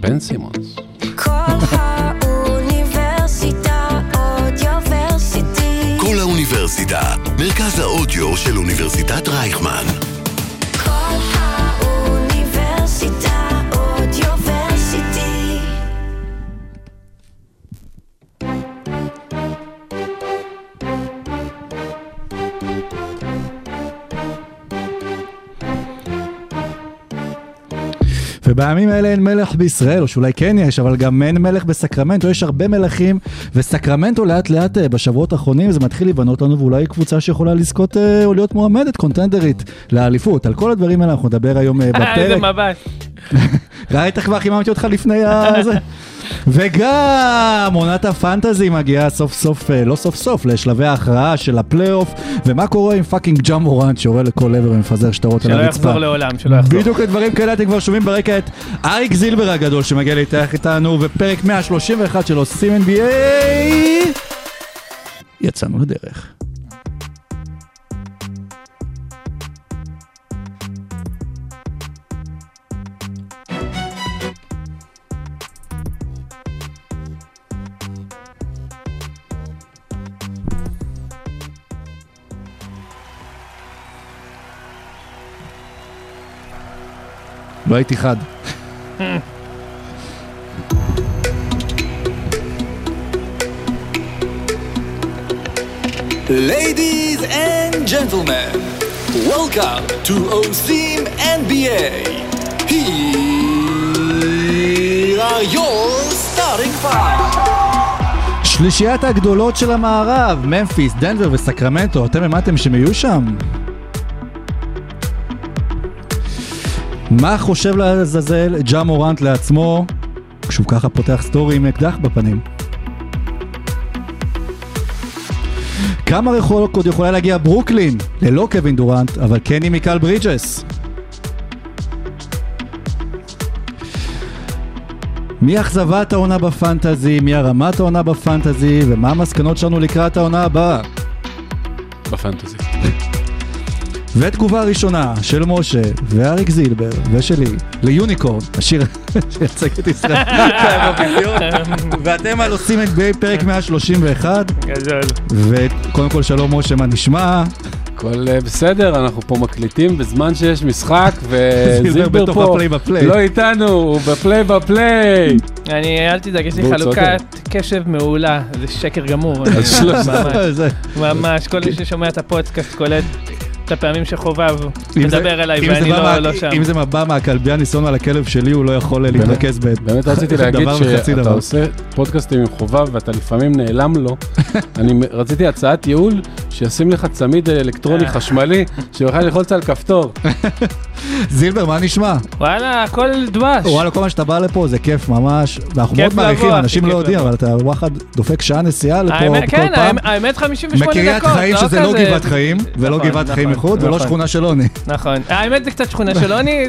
בן סימונס. כל האוניברסיטה אודיוורסיטי. כל האוניברסיטה, מרכז האודיו של אוניברסיטת רייכמן. כל האוניברסיטה אודיוורסיטי. ובימים האלה אין מלך בישראל, או שאולי כן יש, אבל גם אין מלך בסקרמנטו, יש הרבה מלכים, וסקרמנטו לאט לאט בשבועות האחרונים זה מתחיל לבנות לנו, ואולי קבוצה שיכולה לזכות או להיות מועמדת קונטנדרית לאליפות. על כל הדברים האלה אנחנו נדבר היום בפרק. איזה מבט. ראית כבר חיממתי אותך לפני הזה. וגם עונת הפנטזי מגיעה סוף סוף, לא סוף סוף, לשלבי ההכרעה של הפלייאוף, ומה קורה עם פאקינג ג'אמורנט שעורר לכל עבר ומפזר שטרות על הרצפה. שלא יחזור לעולם, שלא יחזור. בדיוק הדברים כאלה אתם כבר שומעים ברקע את אריק זילבר הגדול שמגיע להתארח איתנו, ופרק 131 של עושים NBA. יצאנו לדרך. לא הייתי חד. Ladies and gentlemen, welcome to Osim NBA. Here are your starting five. שלישיית הגדולות של המערב, ממפיס, דנבר וסקרמנטו, אתם אמרתם שהם יהיו שם? מה חושב לעזאזל ג'ה מורנט לעצמו כשהוא ככה פותח סטורי עם אקדח בפנים? כמה רחוק עוד יכולה להגיע ברוקלין ללא קווין דורנט אבל כן עם מיקל ברידג'ס? מי אכזבת העונה בפנטזי, מי הרמת העונה בפנטזי ומה המסקנות שלנו לקראת העונה הבאה בפנטזי? ותגובה ראשונה של משה ואריק זילבר ושלי ליוניקורן, השיר שיצג את ישראל ואתם על עושים NBA פרק 131. וקודם כל שלום משה, מה נשמע? הכל בסדר, אנחנו פה מקליטים בזמן שיש משחק וזילבר פה לא איתנו, הוא בפליי בפליי. אל תדאג, יש לי חלוקת קשב מעולה, זה שקר גמור ממש, כל מי ששומע את הפודקאסט קולט את הפעמים שחובב מדבר אליי ואני לא שם. אם זה מבא מהכלבייה ניסיון על הכלב שלי, הוא לא יכול להתרכז באמת רציתי להגיד שאתה עושה פודקאסטים עם חובב ואתה לפעמים נעלם לו. אני רציתי הצעת ייעול שישים לך צמיד אלקטרוני חשמלי שיוכל ללחוץ על כפתור. זילבר, מה נשמע? וואלה, הכל דבש. וואלה, כל מה שאתה בא לפה זה כיף ממש. אנחנו מאוד מעריכים, אנשים לא יודעים, אבל אתה וואחד דופק שעה נסיעה לפה כל פעם. האמת 58 דקות. מקריית חיים שזה לא גבעת חיים, ולא גבעת חיים איחוד, ולא שכונה של עוני. נכון. האמת זה קצת שכונה של עוני,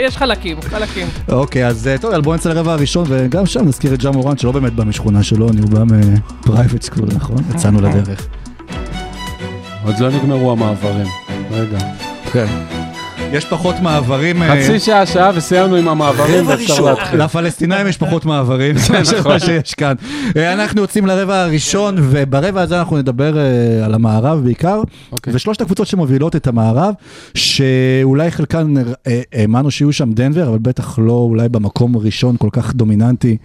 יש חלקים, חלקים. אוקיי, אז טוב, בואו נצא לרבע הראשון, וגם שם נזכיר את ג'ה מורנט שלא באמת בא משכונה של עוני, הוא בא מפרייבט סקול, נכון? יצאנו לדרך. עוד לא נגמרו המעברים. רגע. כן. יש פחות מעברים. חצי שעה, שעה, וסיימנו עם המעברים. רבע ראשון. לפלסטינאים יש פחות מעברים. זה מה שיש כאן. אנחנו יוצאים לרבע הראשון, וברבע הזה אנחנו נדבר על המערב בעיקר. ושלושת הקבוצות שמובילות את המערב, שאולי חלקן האמנו שיהיו שם דנבר, אבל בטח לא אולי במקום ראשון כל כך דומיננטי.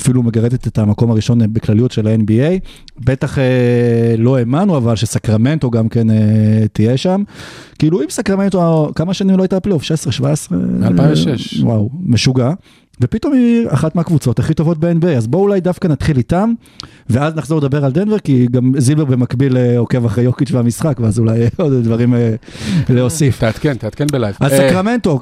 אפילו מגרדת את המקום הראשון בכלליות של ה-NBA, בטח לא האמנו אבל שסקרמנטו גם כן תהיה שם, כאילו אם סקרמנטו, כמה שנים לא הייתה פלייאוף, 16, 17? 2006. וואו, משוגע, ופתאום היא אחת מהקבוצות הכי טובות ב-NBA, אז בואו אולי דווקא נתחיל איתם, ואז נחזור לדבר על דנבר, כי גם זילבר במקביל עוקב אחרי יוקיץ' והמשחק, ואז אולי עוד דברים להוסיף. תעדכן בלייב. אז סקרמנטו,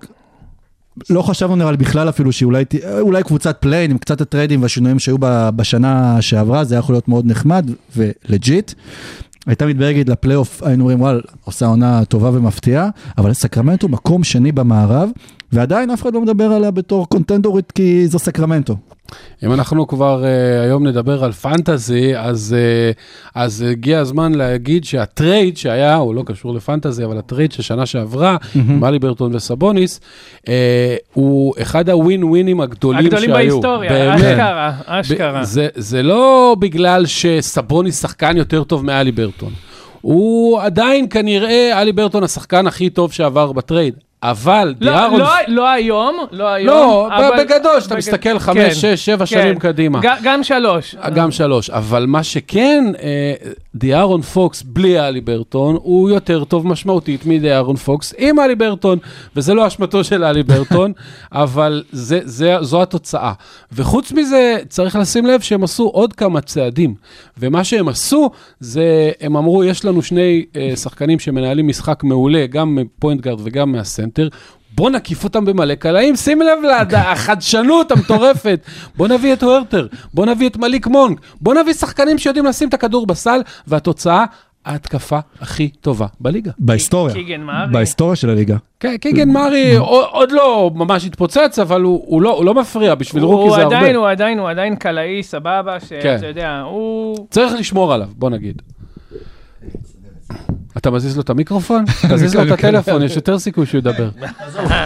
לא חשבנו נראה בכלל אפילו שאולי קבוצת פליין עם קצת הטריידים והשינויים שהיו בשנה שעברה, זה היה יכול להיות מאוד נחמד ולג'יט. הייתה מתברגת לפלייאוף, היינו אומרים, וואל, עושה עונה טובה ומפתיעה, אבל סקרמנטו מקום שני במערב, ועדיין אף אחד לא מדבר עליה בתור קונטנדורית, כי זו סקרמנטו. אם אנחנו כבר היום נדבר על פנטזי, אז הגיע הזמן להגיד שהטרייד שהיה, הוא לא קשור לפנטזי, אבל הטרייד ששנה שעברה, מליברטון וסבוניס, הוא אחד הווין-ווינים הגדולים שהיו. הגדולים בהיסטוריה, אשכרה. זה לא בגלל שסבוניס שחקן יותר טוב מהליברטון. הוא עדיין כנראה אליברטון השחקן הכי טוב שעבר בטרייד. אבל דיארון... לא היום, לא היום. לא, בגדול, שאתה מסתכל 5, 6, 7 שנים קדימה. גם 3. גם 3, אבל מה שכן, דיארון פוקס בלי אליברטון, הוא יותר טוב משמעותית מדיארון פוקס עם אליברטון, וזה לא אשמתו של אליברטון, אבל זו התוצאה. וחוץ מזה, צריך לשים לב שהם עשו עוד כמה צעדים, ומה שהם עשו, זה, הם אמרו, יש לנו שני שחקנים שמנהלים משחק מעולה, גם מפוינט גארד וגם מהסנטר, בוא נקיף אותם במלא קלעים, שים לב לחדשנות המטורפת, בוא נביא את הוארטר, בוא נביא את מליק מונק, בוא נביא שחקנים שיודעים לשים את הכדור בסל, והתוצאה, ההתקפה הכי טובה בליגה. בהיסטוריה. בהיסטוריה של הליגה. כן, קיגן מארי עוד לא ממש התפוצץ, אבל הוא לא מפריע, בשביל רוקי זה הרבה. הוא עדיין קלעי, סבבה, שאתה יודע, הוא... צריך לשמור עליו, בוא נגיד. אתה מזיז לו את המיקרופון? תזיז לו את הטלפון, יש יותר סיכוי שהוא ידבר.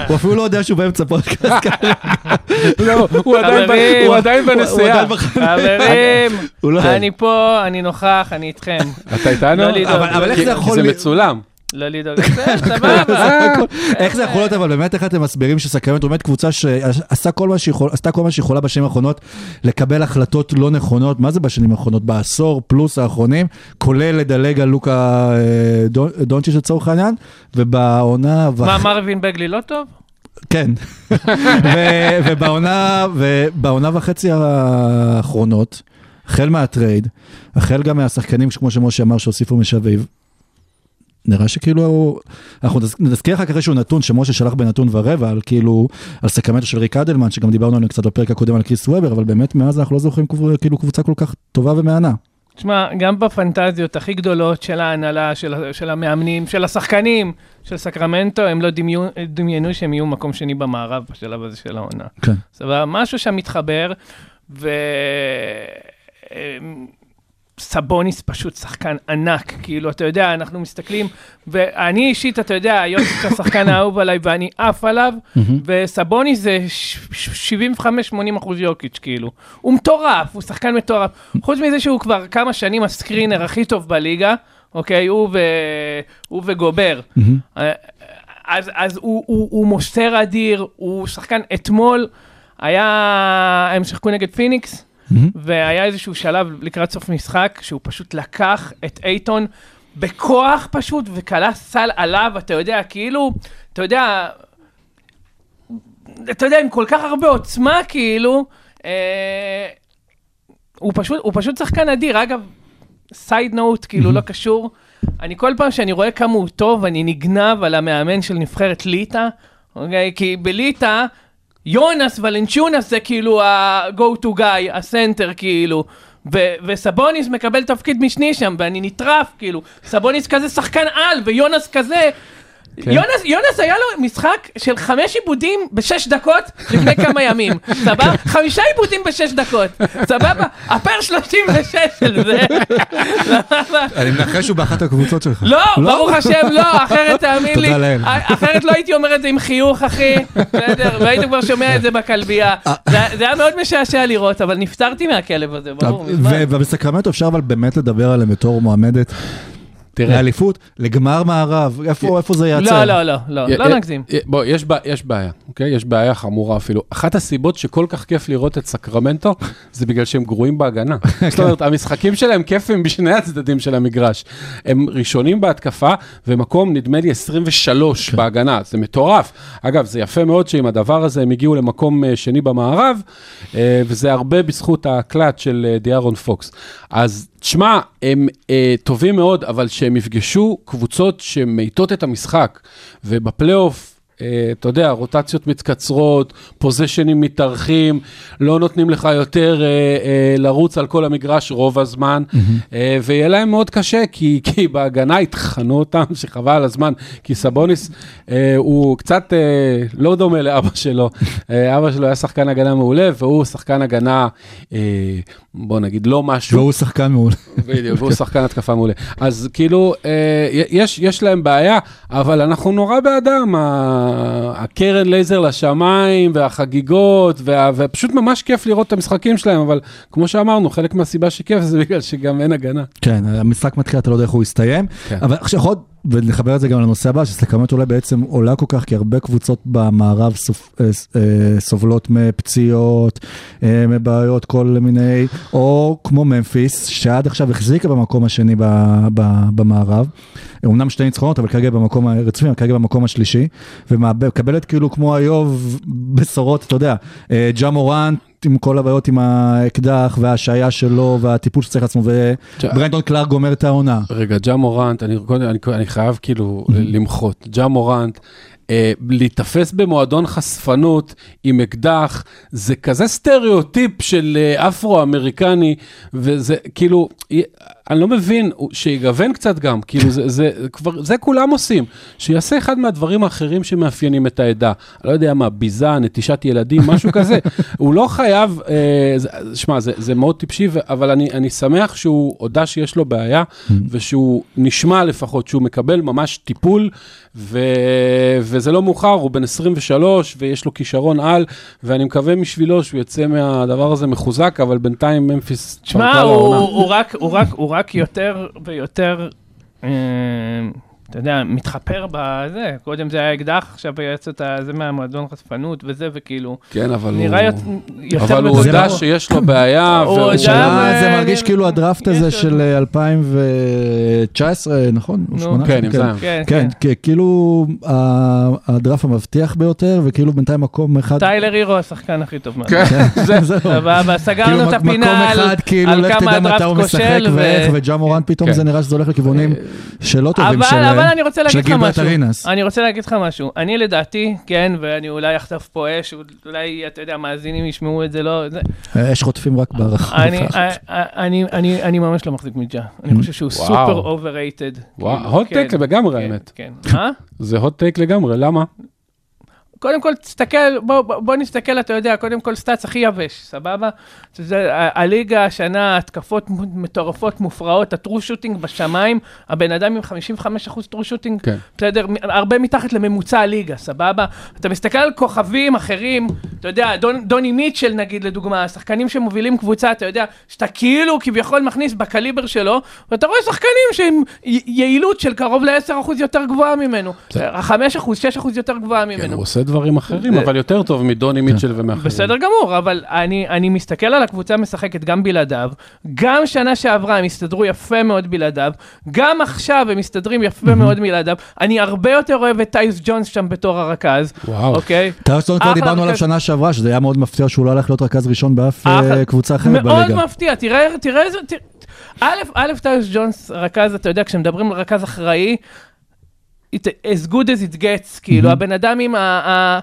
הוא אפילו לא יודע שהוא באמצע פודקאסט. הוא עדיין בנסיעה. חברים, אני פה, אני נוכח, אני איתכם. אתה איתנו? אבל איך זה יכול... זה מצולם. לא לדאוג, סבבה. איך זה יכול להיות, אבל באמת איך אתם מסבירים שסקרמנטו באמת קבוצה שעשתה כל מה שיכולה בשנים האחרונות לקבל החלטות לא נכונות, מה זה בשנים האחרונות? בעשור פלוס האחרונים, כולל לדלג על לוקה דונצ'יץ' לצורך העניין, ובעונה... מה, מרווין בגלי לא טוב? כן. ובעונה וחצי האחרונות, החל מהטרייד, החל גם מהשחקנים, כמו שמשה אמר, שהוסיפו משביב, נראה שכאילו, אנחנו נזכיר אחר כך איזשהו נתון, שמשה שלח בנתון ורבע, על כאילו, על סקרמנטו של ריק אדלמן, שגם דיברנו עלינו קצת בפרק הקודם על קריס וובר, אבל באמת מאז אנחנו לא זוכרים כאילו קבוצה כל כך טובה ומענה. תשמע, גם בפנטזיות הכי גדולות של ההנהלה, של המאמנים, של השחקנים, של סקרמנטו, הם לא דמיינו שהם יהיו מקום שני במערב, בשלב הזה של העונה. כן. סבבה, משהו שם מתחבר, סבוניס פשוט שחקן ענק, כאילו, אתה יודע, אנחנו מסתכלים, ואני אישית, אתה יודע, יוסיץ' השחקן האהוב עליי, ואני עף עליו, וסבוניס זה 75-80% יוקיץ', כאילו. הוא מטורף, הוא שחקן מטורף. חוץ מזה שהוא כבר כמה שנים הסקרינר הכי טוב בליגה, אוקיי, הוא וגובר. אז הוא מוסר אדיר, הוא שחקן אתמול, הם שחקו נגד פיניקס, והיה איזשהו שלב לקראת סוף משחק, שהוא פשוט לקח את אייטון בכוח פשוט, וקלה סל עליו, אתה יודע, כאילו, אתה יודע, עם כל כך הרבה עוצמה, כאילו, הוא פשוט שחקן אדיר, אגב, סייד נוט, כאילו, לא קשור, אני כל פעם שאני רואה כמה הוא טוב, אני נגנב על המאמן של נבחרת ליטה, אוקיי? כי בליטה, יונס ולנצ'ונס זה כאילו ה-go to guy, הסנטר כאילו, וסבוניס מקבל תפקיד משני שם, ואני נטרף כאילו, סבוניס כזה שחקן על, ויונס כזה, יונס היה לו משחק של 5 עיבודים ב-6 דקות לפני כמה ימים, סבבה? 5 עיבודים ב-6 דקות, סבבה? הפר 36 של זה. אני מנחש שהוא באחת הקבוצות שלך. לא, ברוך השם, לא, אחרת תאמין לי, אחרת לא הייתי אומר את זה עם חיוך, אחי, בסדר, והייתי כבר שומע את זה בכלבייה. זה היה מאוד משעשע לראות, אבל נפטרתי מהכלב הזה, ברור. ובסקרמנטו אפשר אבל באמת לדבר עליהם בתור מועמדת, לאליפות, לגמר מערב, איפה זה יעצר? לא נגזים. בוא, יש בעיה, אוקיי? יש בעיה חמורה אפילו. אחת הסיבות שכל כך כיף לראות את סקרמנטו, זה בגלל שהם גרועים בהגנה. זאת אומרת, המשחקים שלהם כיפים בשני הצדדים של המגרש. הם ראשונים בהתקפה, ומקום נדמה לי 23 בהגנה. זה מטורף. אגב, זה יפה מאוד שעם הדבר הזה הם הגיעו למקום שני במערב, וזה הרבה בזכות הקלט של דיארון פוקס. אז תשמע, הם טובים מאוד, אבל שהם יפגשו קבוצות שמעיטות את המשחק, ובפלי אוף אתה יודע, רוטציות מתקצרות, פוזיישנים מתארחים, לא נותנים לך יותר לרוץ על כל המגרש רוב הזמן, ויהיה להם מאוד קשה, כי בהגנה התחנו אותם, שחבל הזמן, כי סבוניס הוא קצת לא דומה לאבא שלו, אבא שלו היה שחקן הגנה מעולה, והוא שחקן הגנה, בוא נגיד, לא משהו. והוא שחקן מעולה. בדיוק, והוא שחקן התקפה מעולה. אז כאילו, יש להם בעיה, אבל אנחנו נורא באדם, הקרן לייזר לשמיים והחגיגות, ופשוט ממש כיף לראות את המשחקים שלהם, אבל כמו שאמרנו, חלק מהסיבה שכיף זה בגלל שגם אין הגנה. כן, המשחק מתחיל, אתה לא יודע איך הוא יסתיים, אבל עכשיו עוד, ונחבר את זה גם לנושא הבא, שסלקמת אולי בעצם עולה כל כך, כי הרבה קבוצות במערב סובלות מפציעות, מבעיות כל מיני, או כמו ממפיס, שעד עכשיו החזיקה במקום השני במערב, אמנם שתי ניצחונות, אבל כרגע במקום הרצופים, כרגע במקום השלישי, ומקבלת כאילו כמו איוב בשורות, אתה יודע, ג'ה מורנט, עם כל הבעיות עם האקדח והשעיה שלו והטיפול שצריך עצמו וברנדון קלארק גומר את העונה. רגע, ג'ה מורנט, אני חייב כאילו למחות, ג'ה מורנט להתאפס במועדון חשפנות עם אקדח, זה כזה סטריאוטיפ של אפרו-אמריקני, וזה כאילו, אני לא מבין, שיגוון קצת גם, כאילו זה כולם עושים, שיעשה אחד מהדברים האחרים שמאפיינים את העדה, לא יודע מה, ביזה, נטישת ילדים, משהו כזה, הוא לא חייב, שמע, זה מאוד טיפשי, אבל אני שמח שהוא הודע שיש לו בעיה, ושהוא נשמע לפחות, שהוא מקבל ממש טיפול, וזה לא מאוחר, הוא בן 23, ויש לו כישרון על, ואני מקווה משבילו שהוא יצא מהדבר הזה מחוזק, אבל בינתיים ממפיס... תשמע, הוא רק יותר ויותר, אתה יודע, מתחפר בזה, קודם זה היה אקדח, עכשיו יצאת זה מהמועדון חשפנות וזה, וכאילו... כן, אבל הוא... אבל הוא הודע שיש לו בעיה, זה מרגיש כאילו הדרפט הזה של 2019, נכון? כן, כן. כאילו הדרפט המבטיח ביותר, וכאילו בינתיים מקום אחד... טיילר הירו, השחקן הכי טוב. כן, זהו. סגרנו את הפינה על כמה הדרפט כושל, וג'ה מורנט פתאום זה נראה שזה הולך לכיוונים שלא טובים שלהם. אבל אני רוצה להגיד לך משהו, אני לדעתי, כן, ואני אולי אחטף פה אש, אולי, אתה יודע, המאזינים ישמעו את זה, לא... אש חוטפים רק בערך. אני ממש לא מחזיק מג'ה, אני חושב שהוא סופר אוברייטד. הוט טייק לגמרי, האמת. זה הוט טייק לגמרי, למה? קודם כל, בוא נסתכל, אתה יודע, קודם כל סטאצ הכי יבש, סבבה? הליגה השנה, התקפות מטורפות, מופרעות, הטרושוטינג בשמיים, הבן אדם עם 55% טרושוטינג, בסדר, הרבה מתחת לממוצע הליגה, סבבה? אתה מסתכל על כוכבים אחרים, אתה יודע, דוני מיטשל נגיד לדוגמה, השחקנים שמובילים קבוצה, אתה יודע, שאתה כאילו כביכול מכניס בקליבר שלו, ואתה רואה שחקנים שהם יעילות של קרוב ל-10% יותר גבוהה ממנו, 5%, 6% יותר גבוהה ממנו. דברים אחרים, אבל יותר טוב מדוני מיטשל ומאחרים. בסדר גמור, אבל אני מסתכל על הקבוצה משחקת גם בלעדיו, גם שנה שעברה הם הסתדרו יפה מאוד בלעדיו, גם עכשיו הם מסתדרים יפה מאוד בלעדיו, אני הרבה יותר אוהב את טייס ג'ונס שם בתור הרכז. וואו. אוקיי? טייס ג'ונס כבר דיברנו עליו שנה שעברה, שזה היה מאוד מפתיע שהוא לא הלך להיות רכז ראשון באף קבוצה אחרת בליגה. מאוד מפתיע, תראה איזה... א' טייס ג'ונס רכז, אתה יודע, כשמדברים על רכז אחראי, as good as it gets, כאילו, הבן אדם עם ה...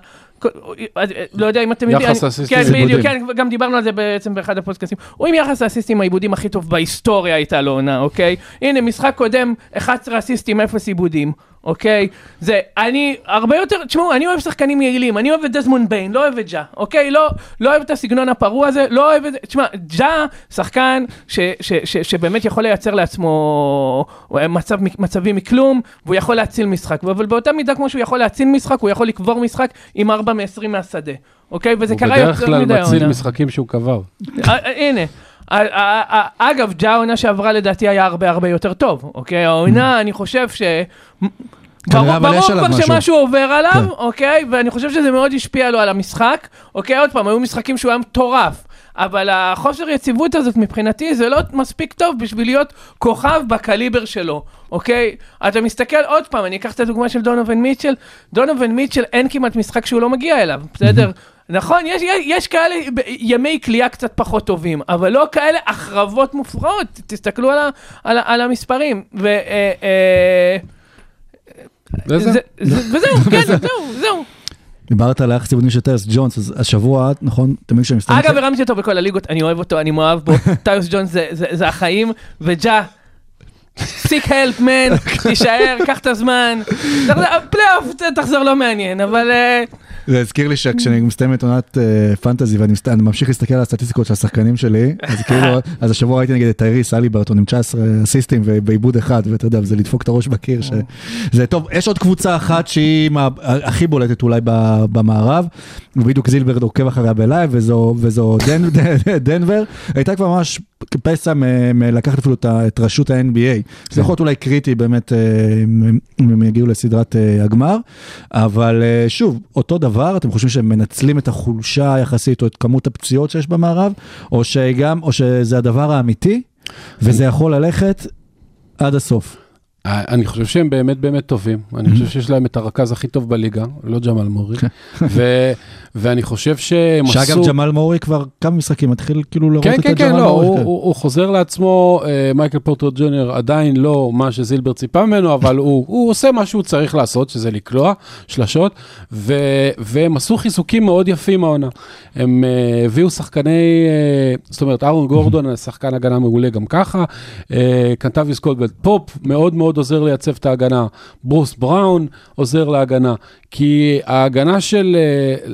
לא יודע אם אתם יודעים... יחס אסיסטים עיבודים. כן, גם דיברנו על זה בעצם באחד הפודקאסטים. הוא עם יחס האסיסטים העיבודים הכי טוב בהיסטוריה הייתה לו, אוקיי? הנה, משחק קודם, 11 אסיסטים, 0 עיבודים. אוקיי? זה, אני הרבה יותר, תשמעו, אני אוהב שחקנים יעילים, אני אוהב את דזמונד ביין, לא אוהב את ג'ה, אוקיי? לא אוהב את הסגנון הפרוע הזה, לא אוהב את זה, תשמע, ג'ה, שחקן שבאמת יכול לייצר לעצמו מצבים מכלום, והוא יכול להציל משחק, אבל באותה מידה כמו שהוא יכול להציל משחק, הוא יכול לקבור משחק עם 4-20 מהשדה, אוקיי? וזה קרה יותר מדי. הוא בדרך כלל מציל משחקים שהוא קבר. הנה. אגב, ג'ה העונה שעברה לדעתי היה הרבה יותר טוב, אוקיי? העונה, אני חושב ש... ברור כבר שמשהו עובר עליו, אוקיי? ואני חושב שזה מאוד השפיע לו על המשחק, אוקיי? עוד פעם, היו משחקים שהוא היה מטורף, אבל החוסר יציבות הזאת מבחינתי זה לא מספיק טוב בשביל להיות כוכב בקליבר שלו, אוקיי? אתה מסתכל עוד פעם, אני אקח את הדוגמה של דונובן מיטשל, דונובן מיטשל אין כמעט משחק שהוא לא מגיע אליו, בסדר? נכון, יש כאלה ימי קליעה קצת פחות טובים, אבל לא כאלה החרבות מופרעות, תסתכלו על המספרים, וזהו, כן, זהו. דיברת על היחס ציבודים של טיירס ג'ונס, אז השבוע, נכון? תמיד כשאני מסתכל... אגב, הרמתי אותו בכל הליגות, אני אוהב אותו, אני מואב בו, טיירס ג'ונס זה החיים, וג'ה, סיק הלפ מן, תישאר, קח את הזמן, פלייאוף, תחזור לא מעניין, אבל... זה הזכיר לי שכשאני מסתיים את עונת פנטזי, ואני ממשיך להסתכל על הסטטיסטיקות של השחקנים שלי, אז השבוע ראיתי נגד את טייריס אליברטון עם 19 אסיסטים ובעיבוד אחד, ואתה יודע, זה לדפוק את הראש בקיר. זה טוב, יש עוד קבוצה אחת שהיא הכי בולטת אולי במערב, ובדיוק זילברד עוקב אחריה בלייב, וזו דנבר, הייתה כבר ממש פסע מלקחת אפילו את רשות ה-NBA. זה יכול להיות אולי קריטי באמת, אם הם יגיעו לסדרת הגמר, אבל שוב, אותו דבר אתם חושבים שהם מנצלים את החולשה היחסית או את כמות הפציעות שיש במערב, או שגם, או שזה הדבר האמיתי, וזה יכול ללכת עד הסוף? אני חושב שהם באמת באמת טובים, אני חושב שיש להם את הרכז הכי טוב בליגה, לא ג'מל מורי, ואני חושב שהם עשו... שאגב ג'מל מורי כבר כמה משחקים מתחיל כאילו לראות את הג'מל מורי. הוא חוזר לעצמו, מייקל פורטר ג'וניור עדיין לא מה שזילבר ציפה ממנו, אבל הוא עושה מה שהוא צריך לעשות, שזה לקלוע שלשות, והם עשו חיזוקים מאוד יפים העונה. הם הביאו שחקני, זאת אומרת, ארון גורדון, שחקן הגנה מעולה גם ככה, קנטביוס קולדוול פופ, מאוד מאוד עוזר לייצב את ההגנה. ברוס בראון עוזר להגנה, כי ההגנה של,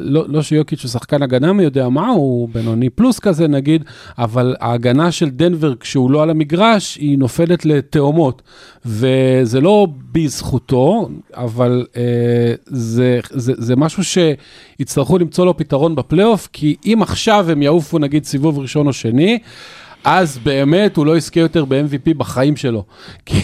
לא שיוקיץ' הוא שחקן הגנה, מי יודע מה, הוא בינוני פלוס כזה נגיד, אבל ההגנה של דנבר, כשהוא לא על המגרש, היא נופלת לתאומות, וזה לא בזכותו, אבל זה משהו שיצטרכו למצוא לו פתרון בפלייאוף, כי אם עכשיו הם יעופו נגיד סיבוב ראשון או שני, אז באמת הוא לא יזכה יותר ב-MVP בחיים שלו. כי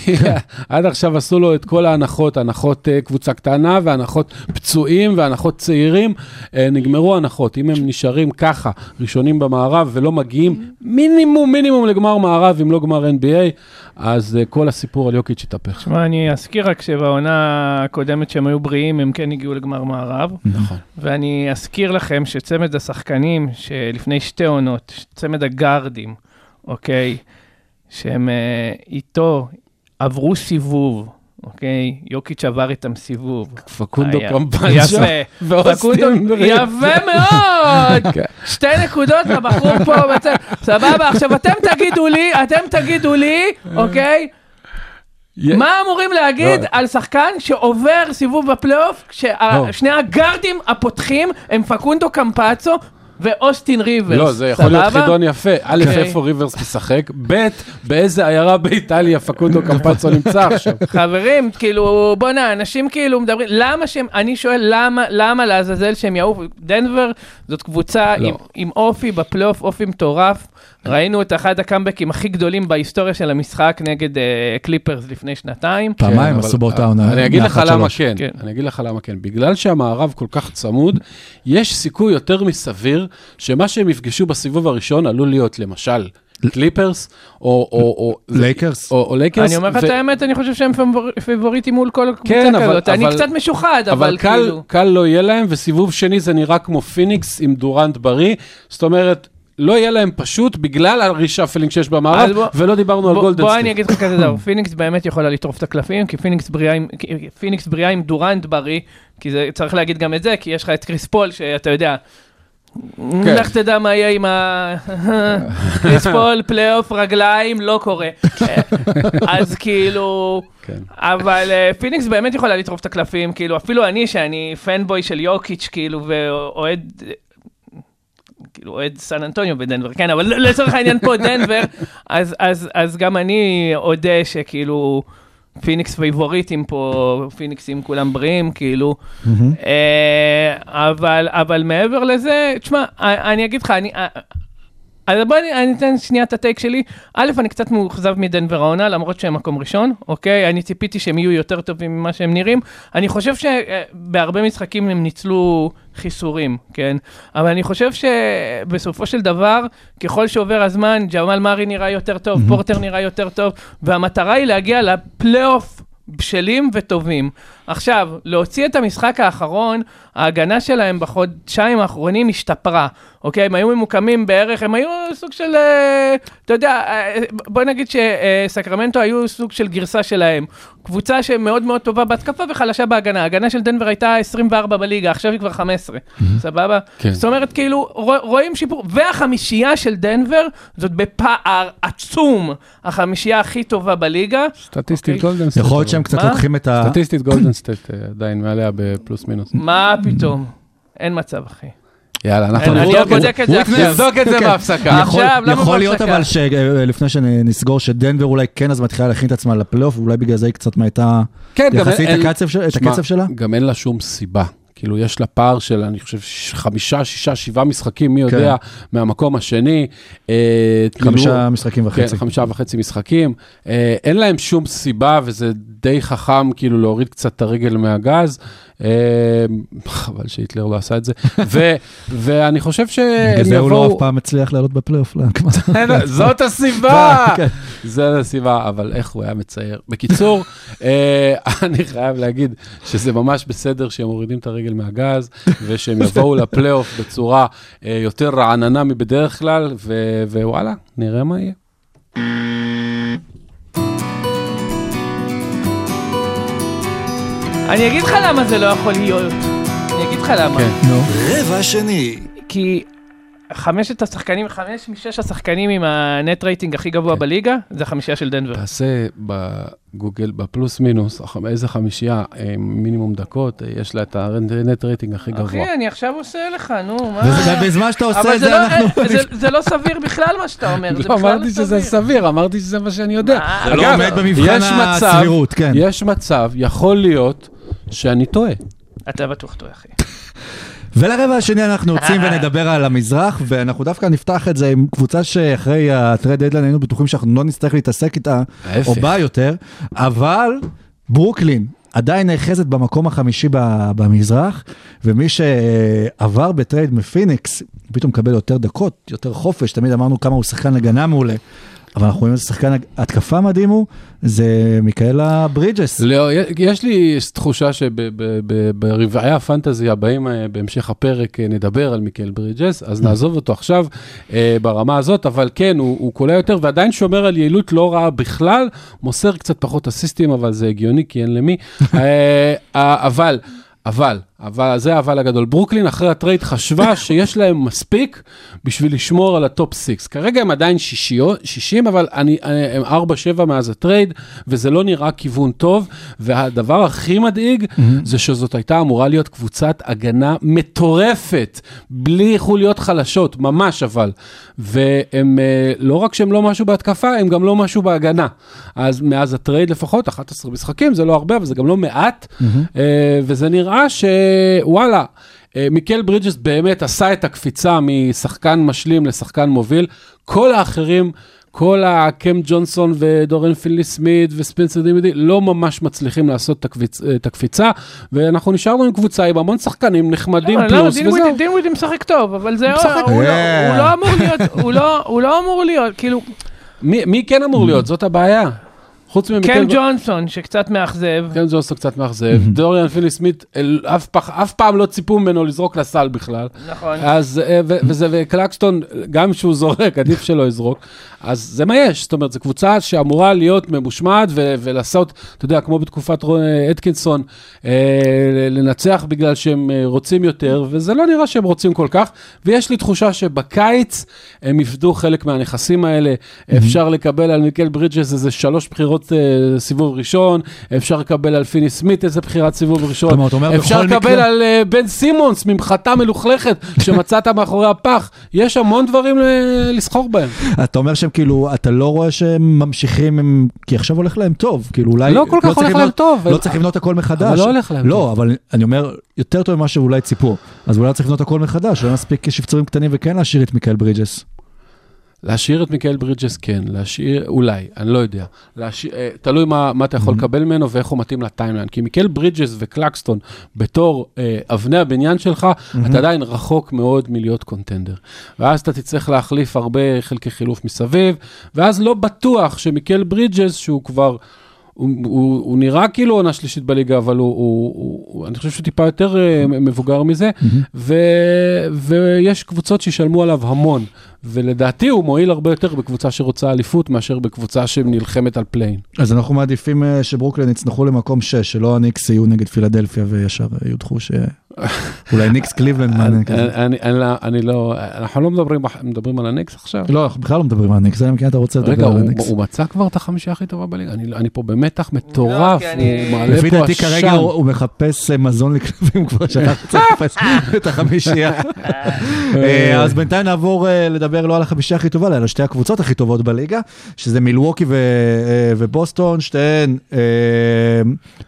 עד עכשיו עשו לו את כל ההנחות, הנחות קבוצה קטנה, והנחות פצועים, והנחות צעירים, נגמרו הנחות. אם הם נשארים ככה, ראשונים במערב, ולא מגיעים מינימום לגמר מערב, אם לא גמר NBA, אז כל הסיפור על יוקיץ' התהפך. תשמע, אני אזכיר רק שבעונה הקודמת שהם היו בריאים, הם כן הגיעו לגמר מערב. נכון. ואני אזכיר לכם שצמד השחקנים, שלפני שתי עונות, צמד הגארדים, אוקיי, שהם איתו עברו סיבוב, אוקיי, יוקיץ' עבר איתם סיבוב. פקונדו קומפנצ'ה. יפה, פקונדו, יפה מאוד! שתי נקודות לבחור פה, סבבה, עכשיו אתם תגידו לי, אוקיי, מה אמורים להגיד על שחקן שעובר סיבוב בפלייאוף, כששני הגארדים הפותחים הם פקונדו קומפנצ'ה, ואוסטין ריברס. לא, זה יכול להיות חידון יפה. א', איפה ריברס משחק? ב', באיזה עיירה באיטליה פקונדו קמפצו נמצא עכשיו? חברים, כאילו, בוא נה, אנשים כאילו מדברים, למה שהם, אני שואל למה לעזאזל שהם יעופו? דנבר, זאת קבוצה עם אופי בפלייאוף, אופי מטורף. ראינו את אחד הקאמבקים הכי גדולים בהיסטוריה של המשחק נגד קליפרס לפני שנתיים. פעמיים עשו באותה עונה. אני אגיד לך למה כן. בגלל שהמערב כל כך צמוד, יש סיכוי יותר מסביר שמה שהם יפגשו בסיבוב הראשון עלול להיות למשל קליפרס או לייקרס. אני אומר את האמת, אני חושב שהם פיבוריטים מול כל הקבוצה כזאת. אני קצת משוחד, אבל כאילו. קל לא יהיה להם, וסיבוב שני זה נראה כמו פיניקס עם דורנט בריא. זאת אומרת, לא יהיה להם פשוט בגלל הרישאפלינג שיש במערב, ולא דיברנו על גולדן סטייט. בוא אני אגיד לך כזה דבר, פיניקס באמת יכולה לטרוף את הקלפים, כי פיניקס בריאה עם דורנט בריא, כי צריך להגיד גם את זה, כי יש לך את קריס פול, שאתה יודע, לך תדע מה יהיה עם קריס פול, פלייאוף, רגליים, לא קורה. אז כאילו... אבל פיניקס באמת יכולה לטרוף את הקלפים, כאילו אפילו אני, שאני פנבוי של יוקיץ' כאילו, ואוהד... כאילו אוהד סן אנטוניו בדנבר, כן, אבל לצורך העניין פה דנבר, אז גם אני יודע שכאילו פיניקס פייבוריטים פה, פיניקסים כולם בריאים, כאילו, אבל מעבר לזה, תשמע, אני אגיד לך, אז בוא אני אתן שנייה את הטייק שלי. א', אני קצת מאוכזב מדנבר העונה, למרות שהם מקום ראשון, אוקיי? אני ציפיתי שהם יהיו יותר טובים ממה שהם נראים. אני חושב שבהרבה משחקים הם ניצלו חיסורים, כן? אבל אני חושב שבסופו של דבר, ככל שעובר הזמן, ג'מל מארי נראה יותר טוב, פורטר נראה יותר טוב, והמטרה היא להגיע לפלייאוף בשלים וטובים. עכשיו, להוציא את המשחק האחרון, ההגנה שלהם בחודשיים האחרונים השתפרה, אוקיי? הם היו ממוקמים בערך, הם היו סוג של, אתה יודע, בוא נגיד שסקרמנטו היו סוג של גרסה שלהם, קבוצה שמאוד מאוד טובה בהתקפה וחלשה בהגנה, ההגנה של דנבר הייתה 24 בליגה, עכשיו היא כבר 15, סבבה? זאת אומרת, כאילו, רואים שיפור, והחמישייה של דנבר, זאת בפער עצום, החמישייה הכי טובה בליגה. סטטיסטית גולדן סטייט. יכול להיות שהם קצת לוקחים את ה... סטטיסטית גולדן סטייט עדיין מעליה בפלוס מינוס. מה פתאום? אין מצב, אחי. יאללה, אנחנו נבדוק את זה בהפסקה. יכול להיות אבל שלפני שנסגור שדנבר אולי כן אז מתחילה להכין את עצמה לפלייאוף, ואולי בגלל זה היא קצת מהייתה יחסית את הקצב שלה? גם אין לה שום סיבה. כאילו יש לה פער של, אני חושב, 5, 6, 7 משחקים, מי יודע, מהמקום השני. 5.5 משחקים. כן, 5.5 משחקים. אין להם שום סיבה, וזה די חכם, כאילו, להוריד קצת את הרגל מהגז. חבל שהיטלר לא עשה את זה. ואני חושב ש... בגלל הוא לא אף פעם הצליח לעלות בפלייאוף. זאת הסיבה! זאת הסיבה, אבל איך הוא היה מצייר. בקיצור, אני חייב להגיד שזה ממש בסדר שהם מורידים את הרגל מהגז, ושהם יבואו לפלייאוף בצורה יותר רעננה מבדרך כלל, ווואלה, נראה מה יהיה. אני אגיד לך למה זה לא יכול להיות. אני אגיד לך למה. רבע שני. כי 5 מ-6 השחקנים עם הנט רייטינג הכי גבוה בליגה, זה החמישייה של דנבר. תעשה בגוגל, בפלוס מינוס, איזה חמישייה, מינימום דקות, יש לה את הנט רייטינג הכי גבוה. אחי, אני עכשיו עושה לך, נו, מה? בזמן שאתה עושה את זה, אנחנו... זה לא סביר בכלל מה שאתה אומר. לא, אמרתי שזה סביר, אמרתי שזה מה שאני יודע. זה לא עומד במבחן הסבירות, כן. יש מצב, יכול להיות, שאני טועה. אתה בטוח טועה, אחי. ולרבע השני אנחנו יוצאים ונדבר על המזרח, ואנחנו דווקא נפתח את זה עם קבוצה שאחרי הטרייד דדליין היינו בטוחים שאנחנו לא נצטרך להתעסק איתה או באה יותר, אבל ברוקלין עדיין נאחזת במקום החמישי במזרח, ומי שעבר בטרייד מפיניקס פתאום מקבל יותר דקות, יותר חופש, תמיד אמרנו כמה הוא שחקן הגנה מעולה, אבל אנחנו רואים את שחקן התקפה מדהים הוא, זה מיקאלה ברידג'ס. לא, יש לי תחושה שברבעי הפנטזי הבאים בהמשך הפרק נדבר על מיקאלה ברידג'ס, אז נעזוב אותו עכשיו ברמה הזאת, אבל כן, הוא קולה יותר ועדיין שומר על יעילות לא רעה בכלל, מוסר קצת פחות אסיסטים, אבל זה הגיוני כי אין למי, אבל זה אבל הגדול. ברוקלין אחרי הטרייד חשבה שיש להם מספיק בשביל לשמור על הטופ 6. כרגע הם עדיין 60, אבל הם 4-7 מאז הטרייד, וזה לא נראה כיוון טוב, והדבר הכי מדאיג זה שזאת הייתה אמורה להיות קבוצת הגנה מטורפת, בלי חוליות חלשות, ממש אבל. והם, לא רק שהם לא משהו בהתקפה, הם גם לא משהו בהגנה. אז מאז הטרייד לפחות, 11 משחקים, זה לא הרבה, אבל זה גם לא מעט, וזה נראה ש... וואלה, מיקל ברידג'ס באמת עשה את הקפיצה משחקן משלים לשחקן מוביל, כל האחרים, כל הקם ג'ונסון ודורן פינלי סמית וספנסר דימידי, לא ממש מצליחים לעשות את הקפיצה, ואנחנו נשארנו עם קבוצה עם המון שחקנים נחמדים פלוס וזהו. דינווידי משחק טוב, אבל זה הוא לא אמור להיות, כאילו... מי כן אמור להיות? זאת הבעיה. קם ג'ונסון שקצת מאכזב. קם ג'ונסון קצת מאכזב. דוריאן פילי סמית אף פעם לא ציפו ממנו לזרוק לסל בכלל. נכון. וקלקסטון, גם שהוא זורק, עדיף שלא יזרוק. אז זה מה יש. זאת אומרת, זו קבוצה שאמורה להיות ממושמעת ולעשות, אתה יודע, כמו בתקופת אתקינסון, לנצח בגלל שהם רוצים יותר, וזה לא נראה שהם רוצים כל כך. ויש לי תחושה שבקיץ הם יפדו חלק מהנכסים האלה. אפשר לקבל על מיקל ברידג'ס איזה 3 בחירות סיבוב ראשון, אפשר לקבל על פיני סמית איזה בחירת סיבוב ראשון, אפשר לקבל על בן סימונס ממחתה מלוכלכת שמצאת מאחורי הפח, יש המון דברים לסחור בהם. אתה אומר שהם כאילו, אתה לא רואה שהם ממשיכים, כי עכשיו הולך להם טוב, כאילו אולי לא כל כך הולך להם טוב, לא צריך לבנות הכל מחדש, לא, אבל אני אומר יותר טוב ממה שאולי ציפו, אז אולי צריך לבנות הכל מחדש, לא מספיק שפצורים קטנים וכן להשאיר את מיקל ברידג'ס. להשאיר את מיקל ברידג'ס, כן, להשאיר, אולי, אני לא יודע, תלוי מה אתה יכול לקבל ממנו ואיך הוא מתאים לטיימליין, כי מיקל ברידג'ס וקלקסטון, בתור אבני הבניין שלך, אתה עדיין רחוק מאוד מלהיות קונטנדר, ואז אתה תצטרך להחליף הרבה חלקי חילוף מסביב, ואז לא בטוח שמיקל ברידג'ס, שהוא כבר, הוא נראה כאילו עונה שלישית בליגה, אבל אני חושב שהוא טיפה יותר מבוגר מזה, ויש קבוצות שישלמו עליו המון, ולדעתי הוא מועיל הרבה יותר בקבוצה שרוצה אליפות, מאשר בקבוצה שנלחמת על פליין. אז אנחנו מעדיפים שברוקלין יצנחו למקום 6, שלא הניקס יהיו נגד פילדלפיה, וישר יודחו ש... אולי ניקס קליבלנד מעניין כזה. אני לא, אנחנו לא מדברים על הניקס עכשיו. לא, אנחנו בכלל לא מדברים על הניקס, אלא אם כן אתה רוצה לדבר על הניקס. רגע, הוא מצא כבר את החמישה הכי טובה בליגה, אני פה במתח מטורף, הוא מעלה פה השאר. לפי דעתי כרגע הוא מחפש מזון לכלבים כבר, שאנחנו צריכים לחפש את החמישייה. אז בינתיים נעבור לדבר לא על החמישייה הכי טובה, אלא שתי הקבוצות הכי טובות בליגה, שזה מילווקי ובוסטון, שתיהן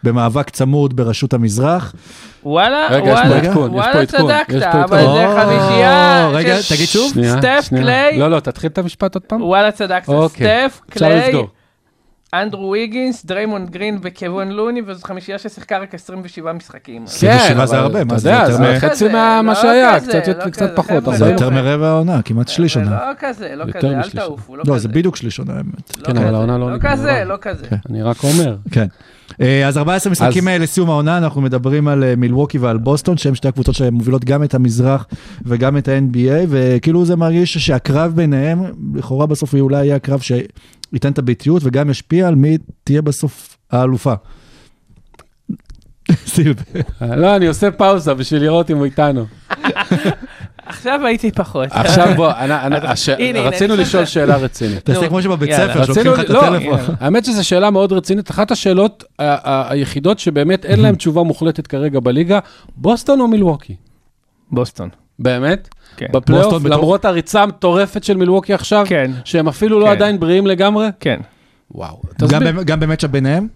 במאבק צמוד בראשות המזרח. וואלה, וואלה, צדקת, אבל זה חמישייה. רגע, תגיד שוב. סטף קליי. לא, תתחיל את המשפט עוד פעם. וואלה, צדקת, סטף קליי, אנדרו ויגינס, דריימונד גרין וקבון לוני, וזו חמישייה ששיחקה רק 27 משחקים. 27 זה הרבה, מה זה? זה חצי מה שהיה, קצת פחות. זה יותר מרבע העונה, כמעט שליש עונה. לא כזה, לא כזה, אל תעופו. לא, זה בדיוק שליש עונה, האמת. כן, אבל העונה לא כזה, לא כזה. אני רק אומר. כן. אז 14 משחקים לסיום העונה, אנחנו מדברים על מילווקי ועל בוסטון, שהם שתי הקבוצות שמובילות גם את המזרח וגם את ה-NBA, וכאילו זה מרגיש שהקרב ביניהם, לכאורה בסוף אולי יהיה הקרב שייתן את הביטיות, וגם ישפיע על מי תהיה בסוף האלופה. לא, אני עושה פאוזה בשביל לראות אם הוא איתנו. עכשיו הייתי פחות. עכשיו בוא, רצינו לשאול שאלה רצינית. תעשה כמו שבבית ספר, שולחים לך את הטלפון. האמת שזו שאלה מאוד רצינית. אחת השאלות היחידות שבאמת אין להן תשובה מוחלטת כרגע בליגה, בוסטון או מילווקי? בוסטון. באמת? בפלייאוף, למרות הריצה המטורפת של מילווקי עכשיו, שהם אפילו לא עדיין בריאים לגמרי? כן. וואו. גם במצ'אפ ביניהם?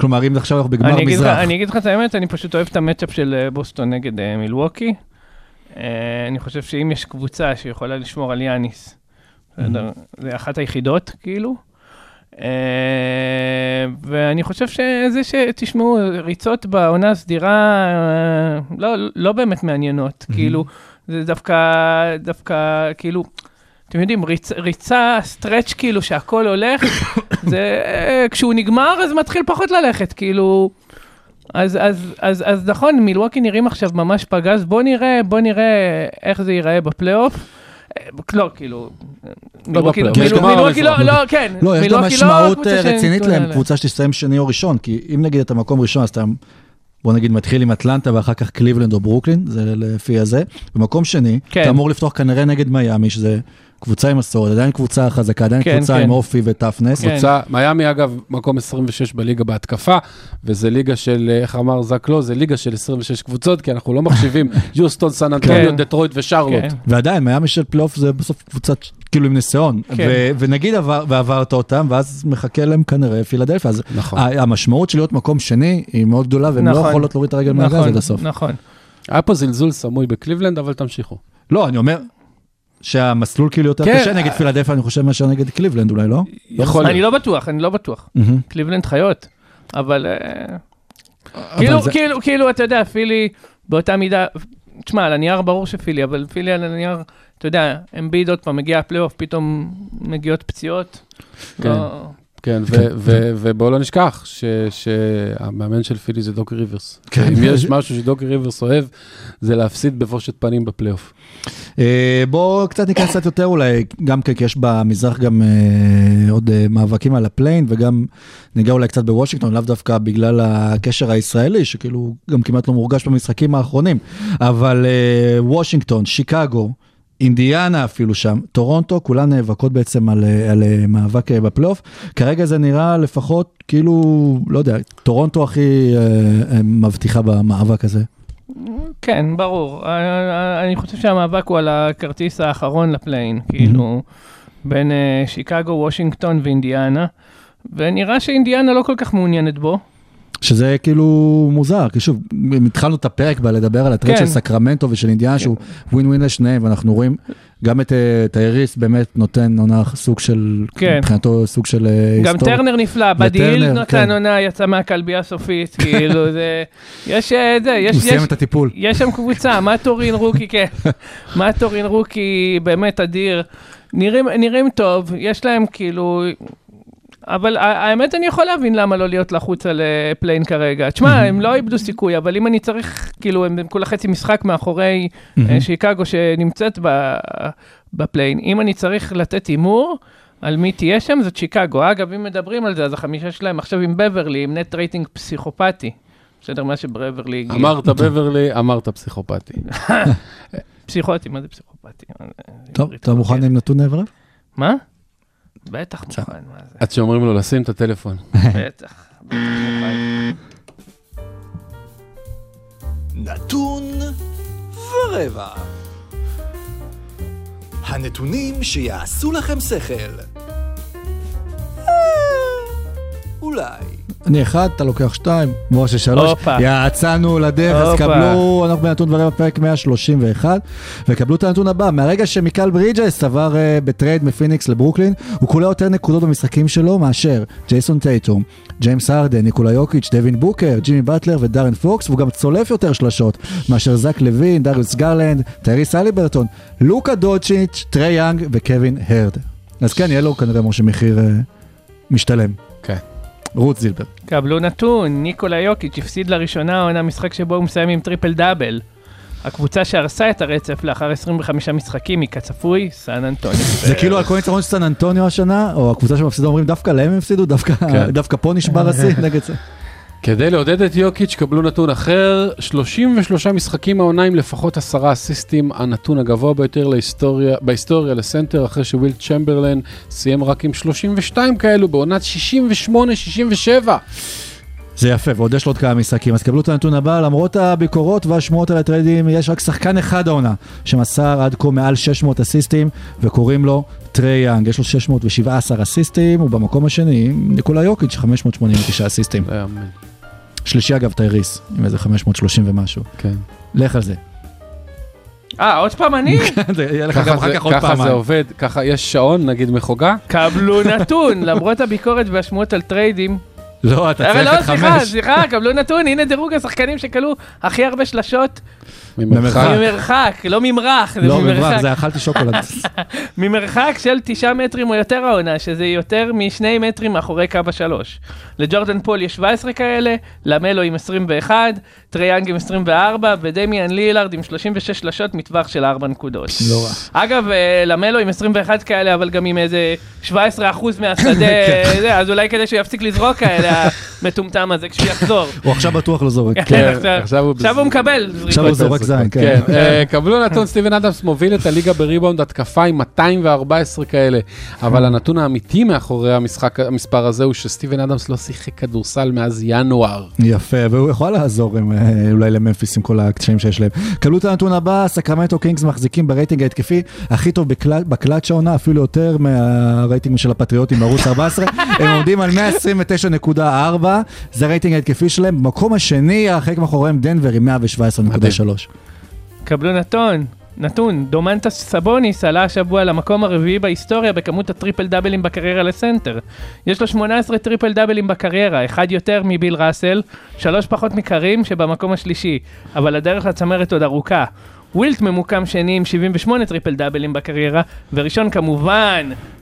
כלומר, אם עכשיו אנחנו בגמר מזרח. אני אגיד לך את האמת, אני פשוט אוהב את המצ'אפ של בוסטון נגד מילווקי. אני חושב שאם יש קבוצה שיכולה לשמור על יאניס, זה אחת היחידות, כאילו. ואני חושב שזה שתשמעו, ריצות בעונה סדירה לא באמת מעניינות, כאילו, זה דווקא, כאילו, אתם יודעים, ריצה, סטרץ' כאילו, שהכל הולך, זה, כשהוא נגמר, אז מתחיל פחות ללכת, כאילו... אז נכון, מילווקי נראים עכשיו ממש פגז, בוא נראה איך זה ייראה בפלייאוף. לא, כאילו, מילווקי לא, כן. לא, יש לה משמעות רצינית להם, קבוצה שתסיים שני או ראשון, כי אם נגיד את המקום ראשון, אז אתה, בוא נגיד, מתחיל עם אטלנטה, ואחר כך קליבלנד או ברוקלין, זה לפי הזה. במקום שני, אתה אמור לפתוח כנראה נגד מייאמי, שזה... קבוצה עם מסורת, עדיין קבוצה חזקה, עדיין קבוצה עם אופי וטפנס. קבוצה, מייאמי אגב, מקום 26 בליגה בהתקפה, וזה ליגה של, איך אמר זקלו, זה ליגה של 26 קבוצות, כי אנחנו לא מחשיבים יוסטון, סן אנטוניו, דטרויט ושרלוט. ועדיין, מייאמי של פלייאוף זה בסוף קבוצת, כאילו עם ניסיון, ונגיד ועברת אותם, ואז מחכה להם כנראה פילדלפיה. אז המשמעות של להיות מקום שני היא מאוד גדולה, והן לא יכולות להוריד את הרגל מהגז עד הסוף. נכון. היה פה זלזול סמוי בקליבלנד, אבל תמשיכו. לא, אני אומר שהמסלול כאילו יותר קשה נגד פילדלפיה, אני חושב מאשר נגד קליבלנד, אולי לא? אני לא בטוח. קליבלנד חיות, אבל... כאילו, אתה יודע, פילי באותה מידה, תשמע, על הנייר ברור שפילי, אבל פילי על הנייר, אתה יודע, אמביד עוד פעם, מגיע הפלייאוף, פתאום מגיעות פציעות. כן, ובואו לא נשכח שהמאמן של פילי זה דוקי ריברס. אם יש משהו שדוקי ריברס אוהב, זה להפסיד בבושת פנים בפלייאוף. בואו קצת ניקח קצת יותר אולי, גם כי יש במזרח גם עוד מאבקים על הפליין, וגם ניגע אולי קצת בוושינגטון, לאו דווקא בגלל הקשר הישראלי, שכאילו גם כמעט לא מורגש במשחקים האחרונים, אבל וושינגטון, שיקגו, אינדיאנה אפילו שם, טורונטו, כולן נאבקות בעצם על מאבק בפלייאוף. כרגע זה נראה לפחות כאילו, לא יודע, טורונטו הכי מבטיחה במאבק הזה. כן, ברור. אני חושב שהמאבק הוא על הכרטיס האחרון לפליין, כאילו, בין שיקגו, וושינגטון ואינדיאנה, ונראה שאינדיאנה לא כל כך מעוניינת בו. שזה כאילו מוזר, כי שוב, התחלנו את הפרק בלדבר על הטרייד של סקרמנטו ושל אינדיאנה, שהוא ווין ווין לשניהם, ואנחנו רואים גם את טייריס באמת נותן עונה סוג של, מבחינתו סוג של היסטוריה. גם טרנר נפלא, בדיל נותן עונה, יצא מהכלבייה סופית, כאילו זה, יש את זה, הוא סיים את הטיפול. יש שם קבוצה, מה טורין רוקי באמת אדיר, נראים טוב, יש להם כאילו... אבל האמת אני יכול להבין למה לא להיות לחוץ על פליין כרגע. תשמע, הם לא איבדו סיכוי, אבל אם אני צריך, כאילו, הם כולה חצי משחק מאחורי שיקגו שנמצאת בפליין. אם אני צריך לתת אימור, על מי תהיה שם, זאת שיקגו. אגב, אם מדברים על זה, אז החמישה שלהם עכשיו עם בברלי, עם נט רייטינג פסיכופתי. בסדר, מה שבברלי הגיע. אמרת בברלי, אמרת פסיכופתי. פסיכותי, מה זה פסיכופתי? טוב, אתה מוכן עם נתון עברה? מה? בטח מוכן, מה זה? עד שאומרים לו, לשים את הטלפון. בטח. נתון ורבע. הנתונים שיעשו לכם שכל. אולי. אני אחד, אתה לוקח 2, משה 3, יעצנו לדרך, אז קבלו, אנחנו בנתון ורבע פרק 131, וקבלו את הנתון הבא, מהרגע שמיקל ברידג'ס עבר בטרייד מפיניקס לברוקלין, הוא כולה יותר נקודות במשחקים שלו מאשר ג'ייסון טייטום, ג'יימס הרדן, ניקולה יוקיץ', דווין בוקר, ג'ימי באטלר ודארן פוקס, והוא גם צולף יותר שלשות, מאשר זק לוין, דריוס גרלנד, טייריס אליברטון, לוקה דוצ'יץ', טרי יאנג וקווין הרד. אז כן, יהיה לו כנראה משה מחיר משתלם. כן. רות זילבר. קבלו נתון, ניקולה יוקיץ' הפסיד לראשונה העונה משחק שבו הוא מסיים עם טריפל דאבל. הקבוצה שהרסה את הרצף לאחר 25 משחקים היא כצפוי, סן אנטוניו. זה כאילו על כל ניצחון של סן אנטוניו השנה, או הקבוצה שמפסידה אומרים דווקא להם הם הפסידו, דווקא פה נשבר השיא נגד זה. כדי לעודד את יוקיץ' קבלו נתון אחר, 33 משחקים העונה עם לפחות 10 אסיסטים, הנתון הגבוה ביותר בהיסטוריה לסנטר, אחרי שוויל צ'מברלן סיים רק עם 32 כאלו, בעונת 68-67. זה יפה, ועוד יש לו עוד כמה משחקים, אז קבלו את הנתון הבא, למרות הביקורות והשמועות על הטריידים, יש רק שחקן אחד העונה, שמסר עד כה מעל 600 אסיסטים, וקוראים לו טרי יאנג, יש לו 617 אסיסטים, ובמקום השני, ניקולה יוקיץ' 589 אסיסטים. שלישי אגב, טייריס, עם איזה 530 ומשהו. כן. לך על זה. עוד פעם אני? ככה זה עובד, ככה יש שעון, נגיד מחוגה. קבלו נתון, למרות הביקורת והשמועות על טריידים, לא, אתה צריך את 5. סליחה, קבלו נתון, הנה דירוג השחקנים שקלו הכי הרבה שלשות. ממרחק, לא ממרח. לא, ממרח, זה אכלתי שוקולד. ממרחק של 9 מטרים או יותר העונה, שזה יותר מ2 מטרים מאחורי קו ה-3. לג'ורדן פול יש 17 כאלה, למלו עם 21, טרייאנג עם 24, ודמיאן לילארד עם 36 שלשות מטווח של 4 נקודות. לא רע. אגב, למלו עם 21 כאלה, אבל גם עם איזה 17% מהשדה, אז אולי כדי שהוא יפסיק לזרוק כאלה, המטומטם הזה, כשהוא יחזור. הוא עכשיו בטוח לא זורק. עכשיו הוא מקבל. עכשיו הוא זורק זין, כן. קבלו נתון, סטיבן אדמס מוביל את הליגה בריבאונד התקפה עם 214 כאלה, אבל הנתון האמיתי מאחורי המספר הזה הוא שסטיבן אדמס לא שיחק כדורסל מאז ינואר. יפה, והוא יכול לעזור אולי לממפיס עם כל הקשיים שיש להם. קבלו את הנתון הבא, סקרמנטו קינגס מחזיקים ברייטינג ההתקפי הכי טוב בקלאץ' העונה, אפילו יותר מהרייטינג של הפטריוטים בערוץ 14. הם עומדים על 129.4, זה הרייטינג ההתקפי שלהם. במקום השני, הרחק מאחוריהם דנבר עם 117.3. קבלו נתון, דומנטס סבוניס עלה השבוע למקום הרביעי בהיסטוריה בכמות הטריפל דאבלים בקריירה לסנטר. יש לו 18 טריפל דאבלים בקריירה, אחד יותר מביל ראסל, 3 פחות מקרים שבמקום השלישי, אבל הדרך לצמרת עוד ארוכה. ווילט ממוקם שני עם 78 טריפל דאבלים בקריירה, וראשון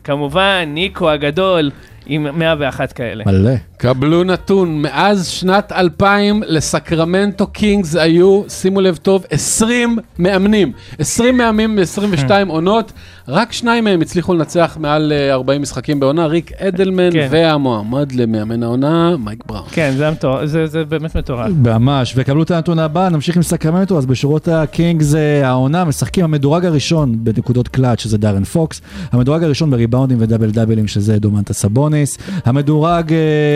כמובן, ניקו הגדול, עם 101 כאלה. מלא. קבלו נתון, מאז שנת 2000 לסקרמנטו קינגס היו, שימו לב טוב, 20 מאמנים. 20 מאמנים ב-22 עונות, רק 2 מהם הצליחו לנצח מעל 40 משחקים בעונה, ריק אדלמן והמועמד למאמן העונה, מייק בראון. כן, זה באמת מטורף. ממש, וקבלו את הנתון הבא, נמשיך עם סקרמנטו, אז בשורות הקינגס העונה, משחקים המדורג הראשון בנקודות קלאץ' שזה דארן פוקס, המדורג הראשון בריבאונדים ודאבל דאבלים שזה דומנטס סבוניס, המדורג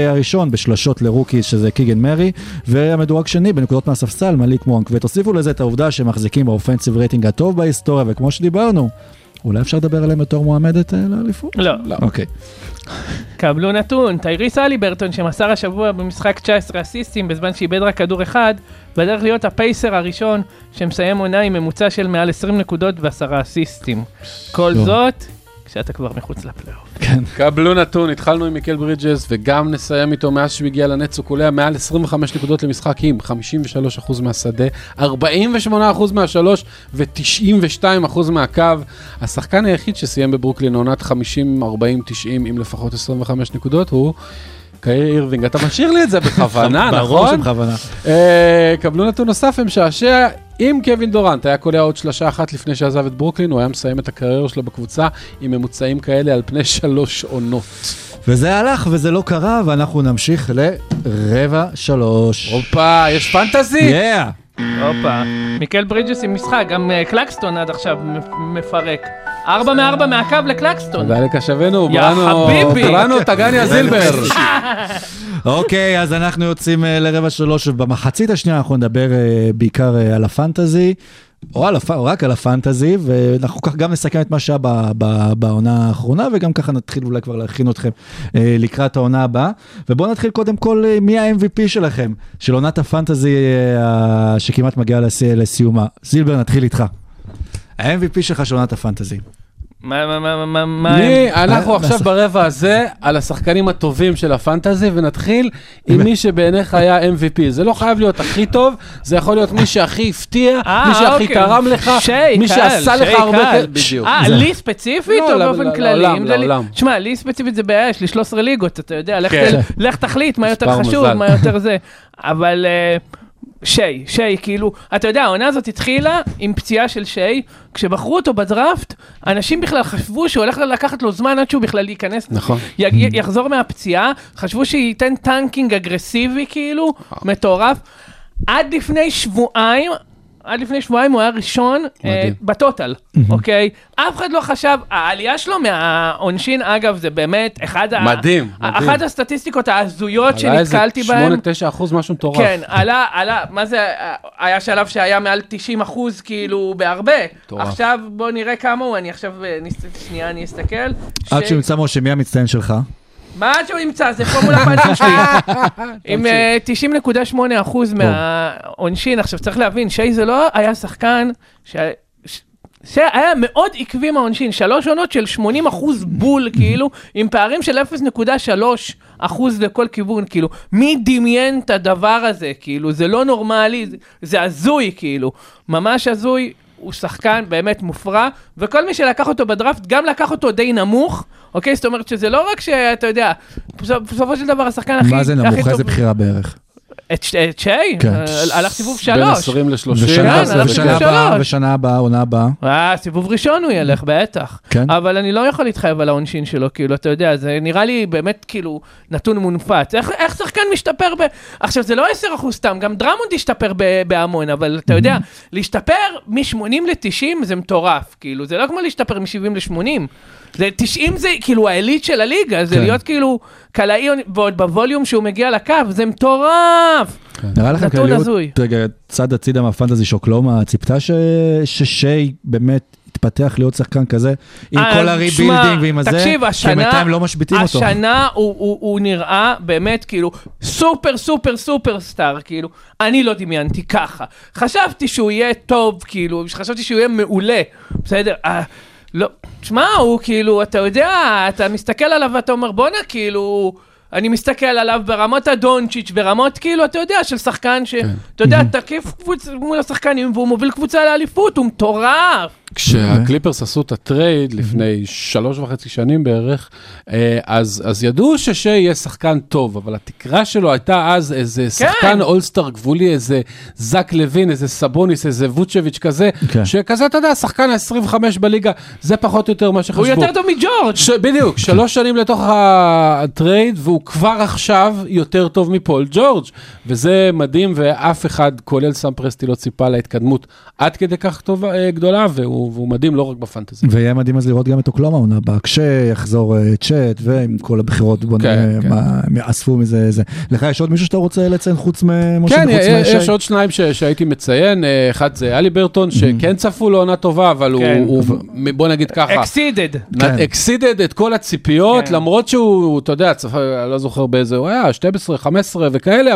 הראשון בשלשות לרוקי שזה קיגן מרי, והמדורג שני בנקודות מהספסל מליק מונק, ותוסיפו לזה את העובדה שמחזיקים באופנסיב רייטינג הטוב בהיסטוריה, וכמו שדיברנו אולי אפשר לדבר עליהם בתור מועמדת לאליפות? לא. אוקיי. קבלו נתון, טייריס אליברטון שמסר השבוע במשחק 19 אסיסטים בזמן שאיבד רק כדור אחד, בדרך להיות הפייסר הראשון שמסיים עונה עם ממוצע של מעל 20 נקודות ו10 אסיסטים. כל זאת כשאתה כבר מחוץ לפלייאוף. קבלו נתון, התחלנו עם מיקל ברידג'ס, וגם נסיים איתו מאז שהגיע לנץ, הוא קולע מעל 25 נקודות למשחק עם 53% מהשדה, 48% מהשלוש, ו-92% מהקו. השחקן היחיד שסיים בברוקלין עונת 50-40-90 עם לפחות 25 נקודות הוא קאיר אירווינג. אתה משאיר לי את זה בכוונה, נכון? קבלו נתון נוסף, הם שעשע עם קווין דורנט, היה קולע עוד שלושה אחת לפני שעזב את ברוקלין, הוא היה מסיים את הקריירה שלו בקבוצה עם ממוצעים כאלה על פני 3 עונות. וזה הלך וזה לא קרה, ואנחנו נמשיך ל-2:45. הופה, יש פנטזי? הופה. מיקל ברידג'ס עם משחק, גם קלקסטון עד עכשיו מפרק. 4 מ-4 מהקו לקלקסטון. תודה לקשבנו, ברנו תגניה זילבר. אוקיי, אז אנחנו יוצאים ל-2:45, ובמחצית השנייה אנחנו נדבר בעיקר על הפנטזי, או רק על הפנטזי, ואנחנו כך גם נסכם את מה שהיה בעונה האחרונה, וגם ככה נתחיל אולי כבר להכין אתכם לקראת העונה הבאה. ובואו נתחיל קודם כל מי ה-MVP שלכם, של עונת הפנטזי שכמעט מגיעה לסיומה. זילבר, נתחיל איתך. ה-MVP שלך של עונת הפנטזי. אנחנו עכשיו ברבע הזה על השחקנים הטובים של הפנטזי, ונתחיל עם מי שבעיניך היה MVP. זה לא חייב להיות הכי טוב, זה יכול להיות מי שהכי הפתיע, מי שהכי תרם לך, מי שעשה לך הרבה. לי ספציפית או באופן כללי? תשמע, לי ספציפית זה בעיה, יש לי 13 ליגות, אתה יודע, לך תחליט מה יותר חשוב, מה יותר זה, אבל שי, כאילו, אתה יודע, העונה הזאת התחילה עם פציעה של שי, כשבחרו אותו בדראפט, אנשים בכלל חשבו שהוא הולך לקחת לו זמן עד שהוא בכלל להיכנס, נכון. יחזור מהפציעה, חשבו שייתן טנקינג אגרסיבי, כאילו, מטורף. עד לפני שבועיים הוא היה ראשון בטוטל, אוקיי? אף אחד לא חשב, העלייה שלו מהעונשין, אגב, זה באמת אחת הסטטיסטיקות ההזויות שנתקלתי בהן. 8-9% משהו מטורף. כן, עלה, מה זה, היה שלב שהיה מעל 90% כאילו בהרבה. עכשיו בוא נראה כמה הוא, אני עכשיו, שנייה אני אסתכל. עד שמצא משה, מי המצטיין שלך? מה שהוא ימצא, זה פורמולה פנצ'ים שלי. עם 90.8% מהעונשין. עכשיו צריך להבין, שי זה לא היה שחקן שהיה מאוד עקבי מהעונשין. 3 עונות של 80% בול, כאילו, עם פערים של 0.3% לכל כיוון, כאילו. מי דמיין את הדבר הזה, כאילו? זה לא נורמלי, זה הזוי, כאילו. ממש הזוי. הוא שחקן באמת מופרע, וכל מי שלקח אותו בדראפט, גם לקח אותו די נמוך, אוקיי? זאת אומרת שזה לא רק שאתה יודע, בסופו של דבר השחקן הכי טוב. מה זה נמוך? איזה בחירה בערך? את שי? הלך סיבוב 3. בין 20-30. ושנה הבאה, עונה הבאה. סיבוב ראשון הוא ילך, בטח. אבל אני לא יכול להתחייב על העונשין שלו, כאילו, אתה יודע, זה נראה לי באמת כאילו נתון מונפץ. איך שחקן משתפר עכשיו, זה לא 10% סתם, גם דרמונד השתפר בהמון, אבל אתה יודע, להשתפר מ-80-90 זה מטורף, כאילו, זה לא כמו להשתפר מ-70-80. 90 זה כאילו האליט של הליגה, זה להיות כאילו קלעי, ועוד בווליום שהוא מגיע לקו, זה מטורף. נראה לכם קלעיות, רגע, צד הצידה מהפנטזי שאוקלאומה, הציפתה ששי באמת התפתח להיות שחקן כזה, עם כל הריבילדינג ועם הזה, שבינתיים לא משביטים אותו. השנה הוא נראה באמת כאילו סופר סופר סופר סטאר, כאילו, אני לא דמיינתי ככה. חשבתי שהוא יהיה טוב, כאילו, חשבתי שהוא יהיה מעולה, בסדר? לא, תשמע, הוא כאילו, אתה יודע, אתה מסתכל עליו ואתה אומר, בונה, כאילו, אני מסתכל עליו ברמות הדונצ'יץ', ברמות כאילו, אתה יודע, של שחקן ש... אתה יודע, תקיף מול השחקנים, והוא מוביל קבוצה לאליפות, הוא מטורף. כשהקליפרס עשו את הטרייד לפני 3.5 שנים בערך, אז ידעו ששי יהיה שחקן טוב, אבל התקרה שלו הייתה אז איזה שחקן אולסטאר גבולי, איזה זק לוין, איזה סבוניס, איזה ווצ'ביץ' כזה, שכזה, אתה יודע, שחקן 25 בליגה, זה פחות או יותר מה שחשבו. הוא יותר טוב מג'ורג'. בדיוק, 3 שנים לתוך הטרייד, והוא כבר עכשיו יותר טוב מפול ג'ורג', וזה מדהים, ואף אחד, כולל סם פרסטי, לא ציפה להתקדמות עד כדי כך גדולה, והוא מדהים לא רק בפנטזי. ויהיה מדהים אז לראות גם את אוקלאומה עונה הבאה, כשיחזור צ'אט, ועם כל הבחירות, בוא נראה, אספו מזה, זה. לך יש עוד מישהו שאתה רוצה לציין חוץ ממשה? כן, יש עוד שניים שהייתי מציין, אחד זה אלי ברטון, שכן צפו לו עונה טובה, אבל הוא, בוא נגיד ככה, אקסידד את כל הציפיות, למרות שהוא, אתה יודע, לא זוכר באיזה, הוא היה 12, 15 וכאלה,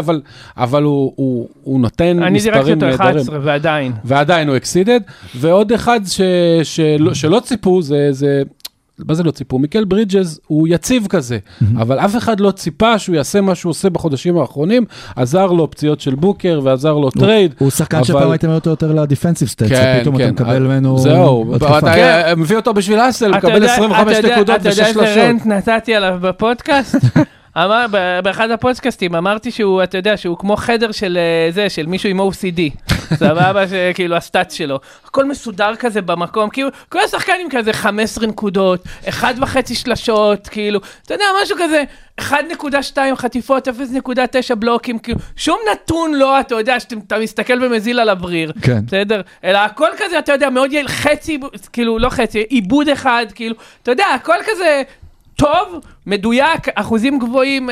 אבל הוא נותן מספרים נהדרים. ועדיין הוא אקסידד, ועוד אחד שלא ציפו, זה מה זה לא ציפו? מיקל ברידג'ז הוא יציב כזה, אבל אף אחד לא ציפה שהוא יעשה מה שהוא עושה בחודשים האחרונים, עזר לו פציעות של בוקר, ועזר לו טרייד. הוא שחקן שפעם הייתם רואים אותו יותר לדיפנסיב סטייט, שפתאום אתה מקבל ממנו... זהו, אתה מביא אותו בשביל אסל, מקבל 25 נקודות ושש לשון. אתה יודע, רנט נתתי עליו בפודקאסט, באחד הפודקאסטים אמרתי שהוא, אתה יודע, שהוא כמו חדר של זה, של מישהו עם OCD. סבבה, כאילו הסטאץ שלו. הכל מסודר כזה במקום, כאילו, כל השחקנים כזה 15 נקודות, 1.5 שלשות, כאילו, אתה יודע, משהו כזה, 1.2 חטיפות, 0.9 בלוקים, כאילו, שום נתון לא, אתה יודע, שאתה מסתכל ומזיל על הבריר, בסדר? אלא הכל כזה, אתה יודע, מאוד יהיה חצי, כאילו, לא חצי, עיבוד אחד, כאילו, אתה יודע, הכל כזה... טוב, מדויק, אחוזים גבוהים,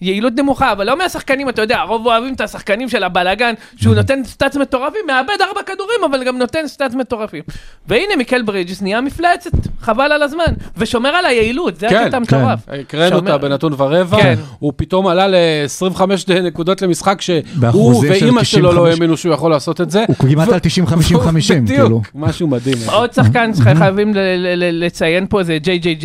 יעילות נמוכה, אבל לא מהשחקנים, אתה יודע, הרוב אוהבים את השחקנים של הבלגן, שהוא נותן סטאצ מטורפים, מאבד 4 כדורים, אבל גם נותן סטאצ מטורפים. והנה מיקל ברידג'ס נהיה מפלצת, חבל על הזמן, ושומר על היעילות, זה הקטע מטורף. הקראנו אותה בנתון ורבע, הוא פתאום עלה ל-25 נקודות למשחק, שהוא ואימא שלו לא האמינו שהוא יכול לעשות את זה. הוא כמעט על 90-50-50, כאילו. משהו מדהים. עוד שחקן שחייבים לציין פה זה JJJ.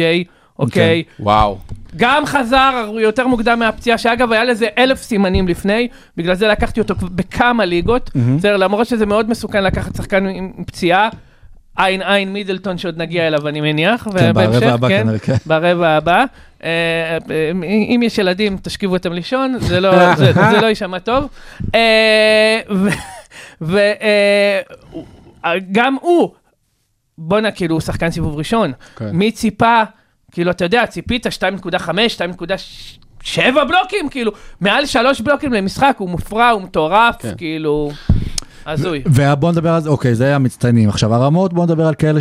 אוקיי. וואו. גם חזר יותר מוקדם מהפציעה, שאגב היה לזה 1,000 סימנים לפני, בגלל זה לקחתי אותו בכמה ליגות, למרות שזה מאוד מסוכן לקחת שחקן עם פציעה, עין מידלטון שעוד נגיע אליו, אני מניח, ובהמשך, כן, ברבע הבא, אם יש ילדים, תשכיבו אותם לישון, זה לא יישמע טוב, וגם הוא, בוא נגיד, הוא שחקן סיבוב ראשון, מי ציפה, כאילו, אתה יודע, ציפית 2.5, 2.7 בלוקים, כאילו, מעל 3 בלוקים למשחק, הוא מופרע, הוא מטורף, כאילו, עזוי. ובוא נדבר על זה, אוקיי, זה היה מצטיינים. עכשיו, הרמות, בוא נדבר על כאלה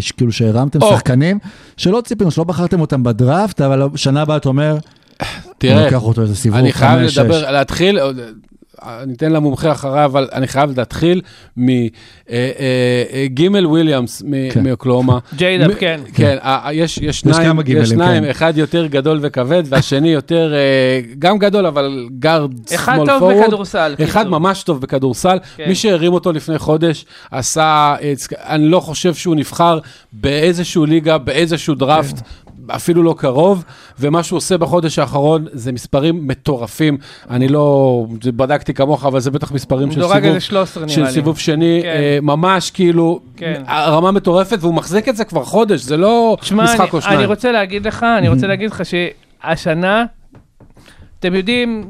שכאילו שהרמתם שחקנים, שלא ציפינו, שלא בחרתם אותם בדראפט, אבל שנה הבאה אתה אומר, תראה, אני חייב לדבר, להתחיל, ניתן למומחה אחריו, אבל אני חייב להתחיל מגימל וויליאמס מאוקלאומה. ג'יידאפ, כן. כן, יש שניים, אחד יותר גדול וכבד, והשני יותר, גם גדול, אבל גארד שמאל פורוד. אחד טוב בכדורסל. אחד ממש טוב בכדורסל. מי שהרים אותו לפני חודש, עשה, אני לא חושב שהוא נבחר באיזשהו ליגה, באיזשהו דראפט, אפילו לא קרוב, ומה שהוא עושה בחודש האחרון, זה מספרים מטורפים, אני לא בדקתי כמוך, אבל זה בטח מספרים של סיבוב שני, ממש כאילו, הרמה מטורפת, והוא מחזיק את זה כבר חודש, זה לא משחק או שניים. אני רוצה להגיד לך, שהשנה, אתם יודעים,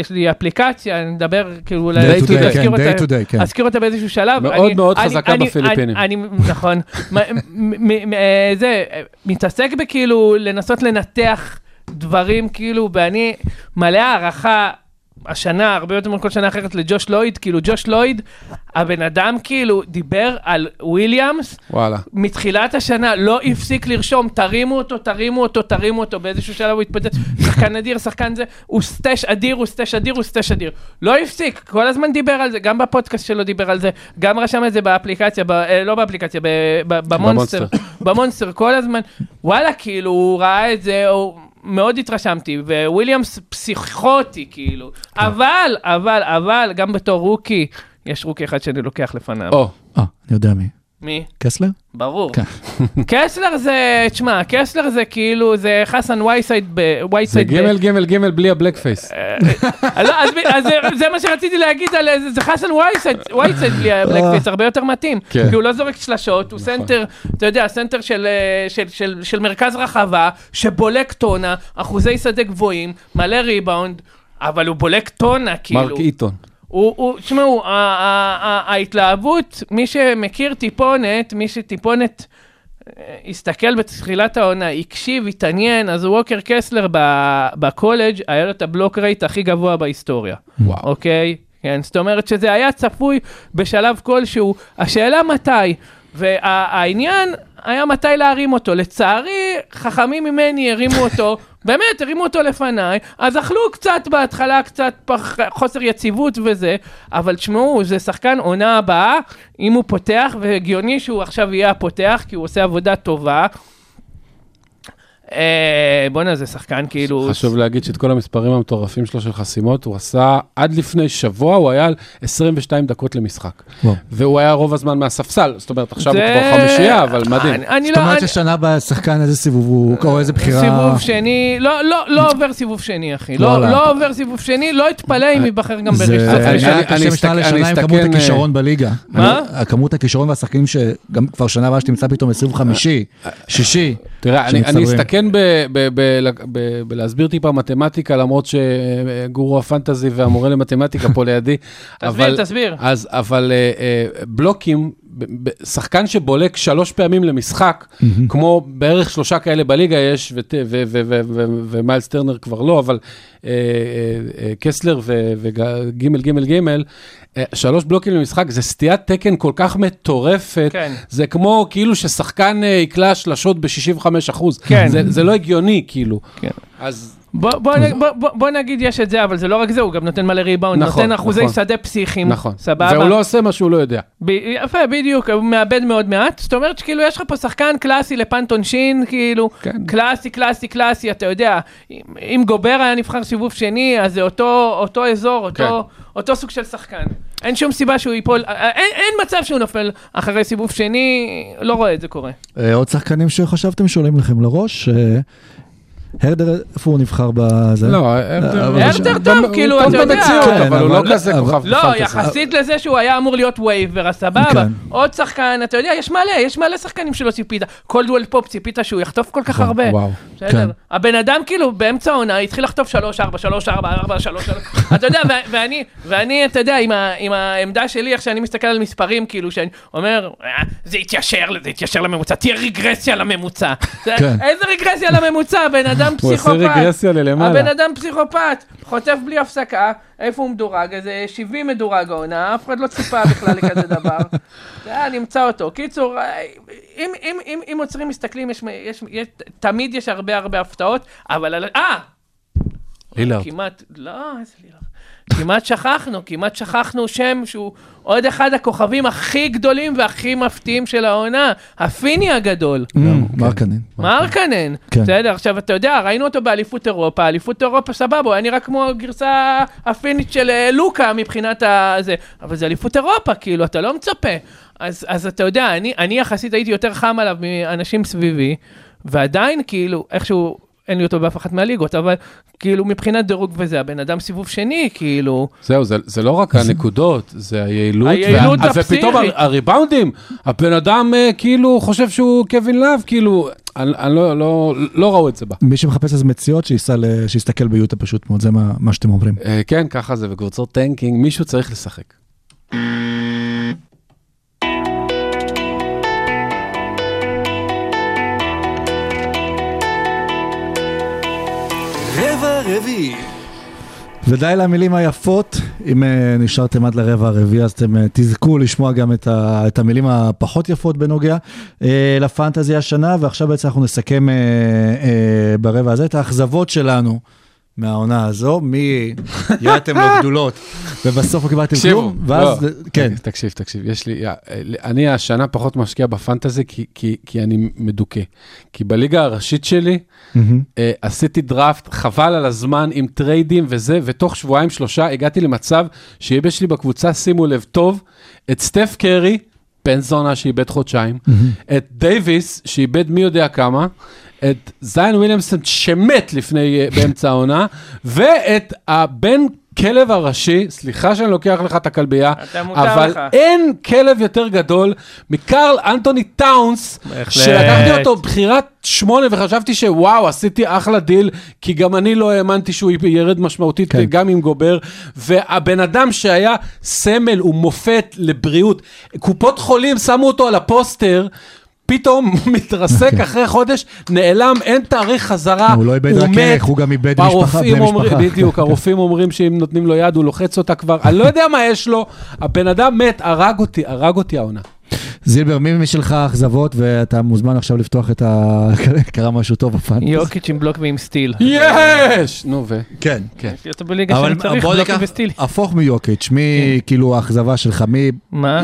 יש לי אפליקציה, אני מדבר, כאילו, אזכיר אותה באיזשהו שלב. מאוד מאוד חזקה בפיליפינים. נכון. זה, מתעסק בכאילו, לנסות לנתח דברים, כאילו, ואני מלא הערכה, השנה, הרבה יותר מכל שנה אחרת, לג'וש לויד, כאילו, ג'וש לויד, הבן אדם כאילו דיבר על וויליאמס, מתחילת השנה לא הפסיק לרשום, תרימו אותו, באיזשהו שלב הוא התפוצץ, שחקן אדיר, שחקן זה, הוא סטש אדיר, לא הפסיק, כל הזמן דיבר על זה, גם בפודקאסט שלו דיבר על זה, גם רשם את זה באפליקציה, לא באפליקציה, במונסטר, כל הזמן, וואלה, כאילו, הוא ראה את זה, הוא... מאוד התרשמתי, וויליאמס פסיכוטי, כאילו, אבל, גם בתור רוקי, יש רוקי אחד שאני לוקח לפניו. אני יודע מי. מי? קסלר? ברור. קסלר זה, תשמע, קסלר זה כאילו, זה חסן וייסייד זה גמל בלי הבלק פייס. אז זה מה שרציתי להגיד, זה חסן וייסייד בלי הבלק פייס, הרבה יותר מתאים. כי הוא לא זורק שלשות, הוא סנטר, אתה יודע, סנטר של מרכז רחבה, שבולק טונה, אחוזי שדה גבוהים, מלא ריבאונד, אבל הוא בולק טונה, כאילו. מרק איתון. תשמעו, ההתלהבות, מי שמכיר טיפונת, מי שטיפונת הסתכל בתחילת העונה, הקשיב, התעניין, אז ווקר קסלר בקולג' היה לו את הבלוק רייט הכי גבוה בהיסטוריה. אוקיי? זאת אומרת שזה היה צפוי בשלב כלשהו. השאלה מתי, והעניין היה מתי להרים אותו. לצערי, חכמים ממני הרימו אותו, באמת, הרימו אותו לפניי, אז אכלו קצת בהתחלה, קצת חוסר יציבות וזה, אבל תשמעו, זה שחקן עונה הבאה, אם הוא פותח, והגיוני שהוא עכשיו יהיה הפותח, כי הוא עושה עבודה טובה, בוא'נה, זה שחקן כאילו... חשוב להגיד שאת כל המספרים המטורפים שלו של חסימות, הוא עשה עד לפני שבוע, הוא היה 22 דקות למשחק. והוא היה רוב הזמן מהספסל, זאת אומרת, עכשיו הוא כבר חמישייה, אבל מדהים. זאת אומרת ששנה בשחקן איזה סיבוב, הוא קורא איזה בחירה... סיבוב שני, לא עובר סיבוב שני, אחי. לא עובר סיבוב שני, לא התפלא אם יבחר גם בראש. אני אשתה לשנה עם כמות הכישרון בליגה. מה? כמות הכישרון והשחקנים שגם כבר שנה הבאה שתמצא פתאום 25, 26. תראה, אני אסתכן בלהסביר טיפה מתמטיקה, למרות שגורו הפנטזי והמורה למתמטיקה פה לידי. תסביר. אבל בלוקים, שחקן שבולק 3 פעמים למשחק, כמו בערך 3 כאלה בליגה יש, ומיילס טרנר כבר לא, אבל קסלר וגימל, 3 בלוקים למשחק, זה סטיית תקן כל כך מטורפת, זה כמו כאילו ששחקן יקלה שלשות ב-65%, זה לא הגיוני כאילו, אז... בוא נגיד יש את זה, אבל זה לא רק זה, הוא גם נותן מלא ריבאונד, נותן אחוזי שדה פסיכיים, סבבה. והוא לא עושה מה שהוא לא יודע. יפה, בדיוק, הוא מאבד מאוד מעט, זאת אומרת שכאילו יש לך פה שחקן קלאסי לפנטון שין, כאילו, קלאסי, קלאסי, קלאסי, אתה יודע, אם גובר היה נבחר סיבוב שני, אז זה אותו אזור, אותו סוג של שחקן. אין שום סיבה שהוא ייפול, אין מצב שהוא נופל אחרי סיבוב שני, לא רואה את זה קורה. עוד שחקנים שחשבתם שעולים לכם לראש, הרדר, איפה הוא נבחר בזה? לא, הרדר טוב, כאילו, אתה יודע. אבל הוא לא כזה כוכב. לא, יחסית לזה שהוא היה אמור להיות וייבר, הסבבה. עוד שחקן, אתה יודע, יש מלא שחקנים שלא ציפית. כל דואל פופ ציפית שהוא יחטוף כל כך הרבה. הבן אדם, כאילו, באמצע העונה, התחיל לחטוף 3-4, אתה יודע, ואני, אתה יודע, עם העמדה שלי, איך שאני מסתכל על מספרים, כאילו, שאני אומר, זה התיישר לממוצע, תהיה רגרסיה לממוצע. איזה רגרסיה לממוצע, הבן אדם? הוא עושה רגרסיה ללמעלה. הבן אדם פסיכופת, חוטף בלי הפסקה, איפה הוא מדורג, איזה 70 מדורג העונה, אף אחד לא ציפה בכלל לכזה דבר. נמצא אותו. קיצור, אם עוצרים מסתכלים, תמיד יש הרבה הפתעות, אבל... לילארד. כמעט, לא, איזה לילארד. כמעט שכחנו שם שהוא עוד אחד הכוכבים הכי גדולים והכי מפתיעים של העונה, הפיני הגדול. מרקנן. בסדר, עכשיו אתה יודע, ראינו אותו באליפות אירופה, סבבה, אני רק כמו גרסה הפינית של לוקה מבחינת הזה, אבל זה אליפות אירופה, כאילו, אתה לא מצפה. אז אתה יודע, אני יחסית הייתי יותר חם עליו מאנשים סביבי, ועדיין כאילו, איכשהו, אין לי אותו באף אחת מהליגות, אבל כאילו מבחינת דירוג וזה, הבן אדם סיבוב שני, כאילו... זהו, זה לא רק הנקודות, זה היעילות הפסיכית. ופתאום הריבאונדים, הבן אדם כאילו חושב שהוא קווין לב, כאילו, אני לא ראו את זה בה. מי שמחפש אז מציאות, שיסתכל ביוטה פשוט מאוד, זה מה שאתם אומרים. כן, ככה זה, וקבוצות טנקינג, מישהו צריך לשחק. רביעי. ודי למילים היפות, אם נשארתם עד לרבע הרביעי, אז אתם תזכו לשמוע גם את המילים הפחות יפות בנוגע לפנטזיה השנה, ועכשיו בעצם אנחנו נסכם ברבע הזה את האכזבות שלנו מהעונה הזו, מי יראתם לו גדולות, ובסוף לא קיבלתם כלום, ואז... כן. תקשיב, אני השנה פחות משקיע בפנטזי, כי אני מדוכה. כי בליגה הראשית שלי, עשיתי דראפט, חבל על הזמן, עם טריידים וזה, ותוך 2-3 הגעתי למצב, שיהיה בשלי בקבוצה, שימו לב טוב, את סטף קרי, פנזונה שאיבד חודשיים, את דייביס, שאיבד מי יודע כמה, את זיין וויליאמסון שמת לפני באמצע העונה, ואת הבן כלב הראשי, סליחה שאני לוקח לך את הכלבייה, אבל אין כלב יותר גדול מקרל אנטוני טאונס, שלקחתי אותו בחירת 8, וחשבתי שוואו, עשיתי אחלה דיל, כי גם אני לא האמנתי שהוא ירד משמעותית, גם עם גובר, והבן אדם שהיה סמל ומופת לבריאות, קופות חולים שמו אותו על הפוסטר, פתאום מתרסק אחרי חודש, נעלם, אין תאריך חזרה, הוא לא איבד רק ערך, הוא גם איבד משפחה. בדיוק, הרופאים אומרים שאם נותנים לו יד, הוא לוחץ אותה כבר, אני לא יודע מה יש לו, הבן אדם מת, הרג אותי העונה. זילבר, מי משלך אכזבות, ואתה מוזמן עכשיו לפתוח את ה... קרה משהו טוב בפנטס. יוקיץ' עם בלוק ועם סטיל. יש! נו ו... כן, כן. אתה בליגה שאני צריך בלוקים וסטיל. הפוך מיוקיץ', מי כאילו האכזבה שלך, מי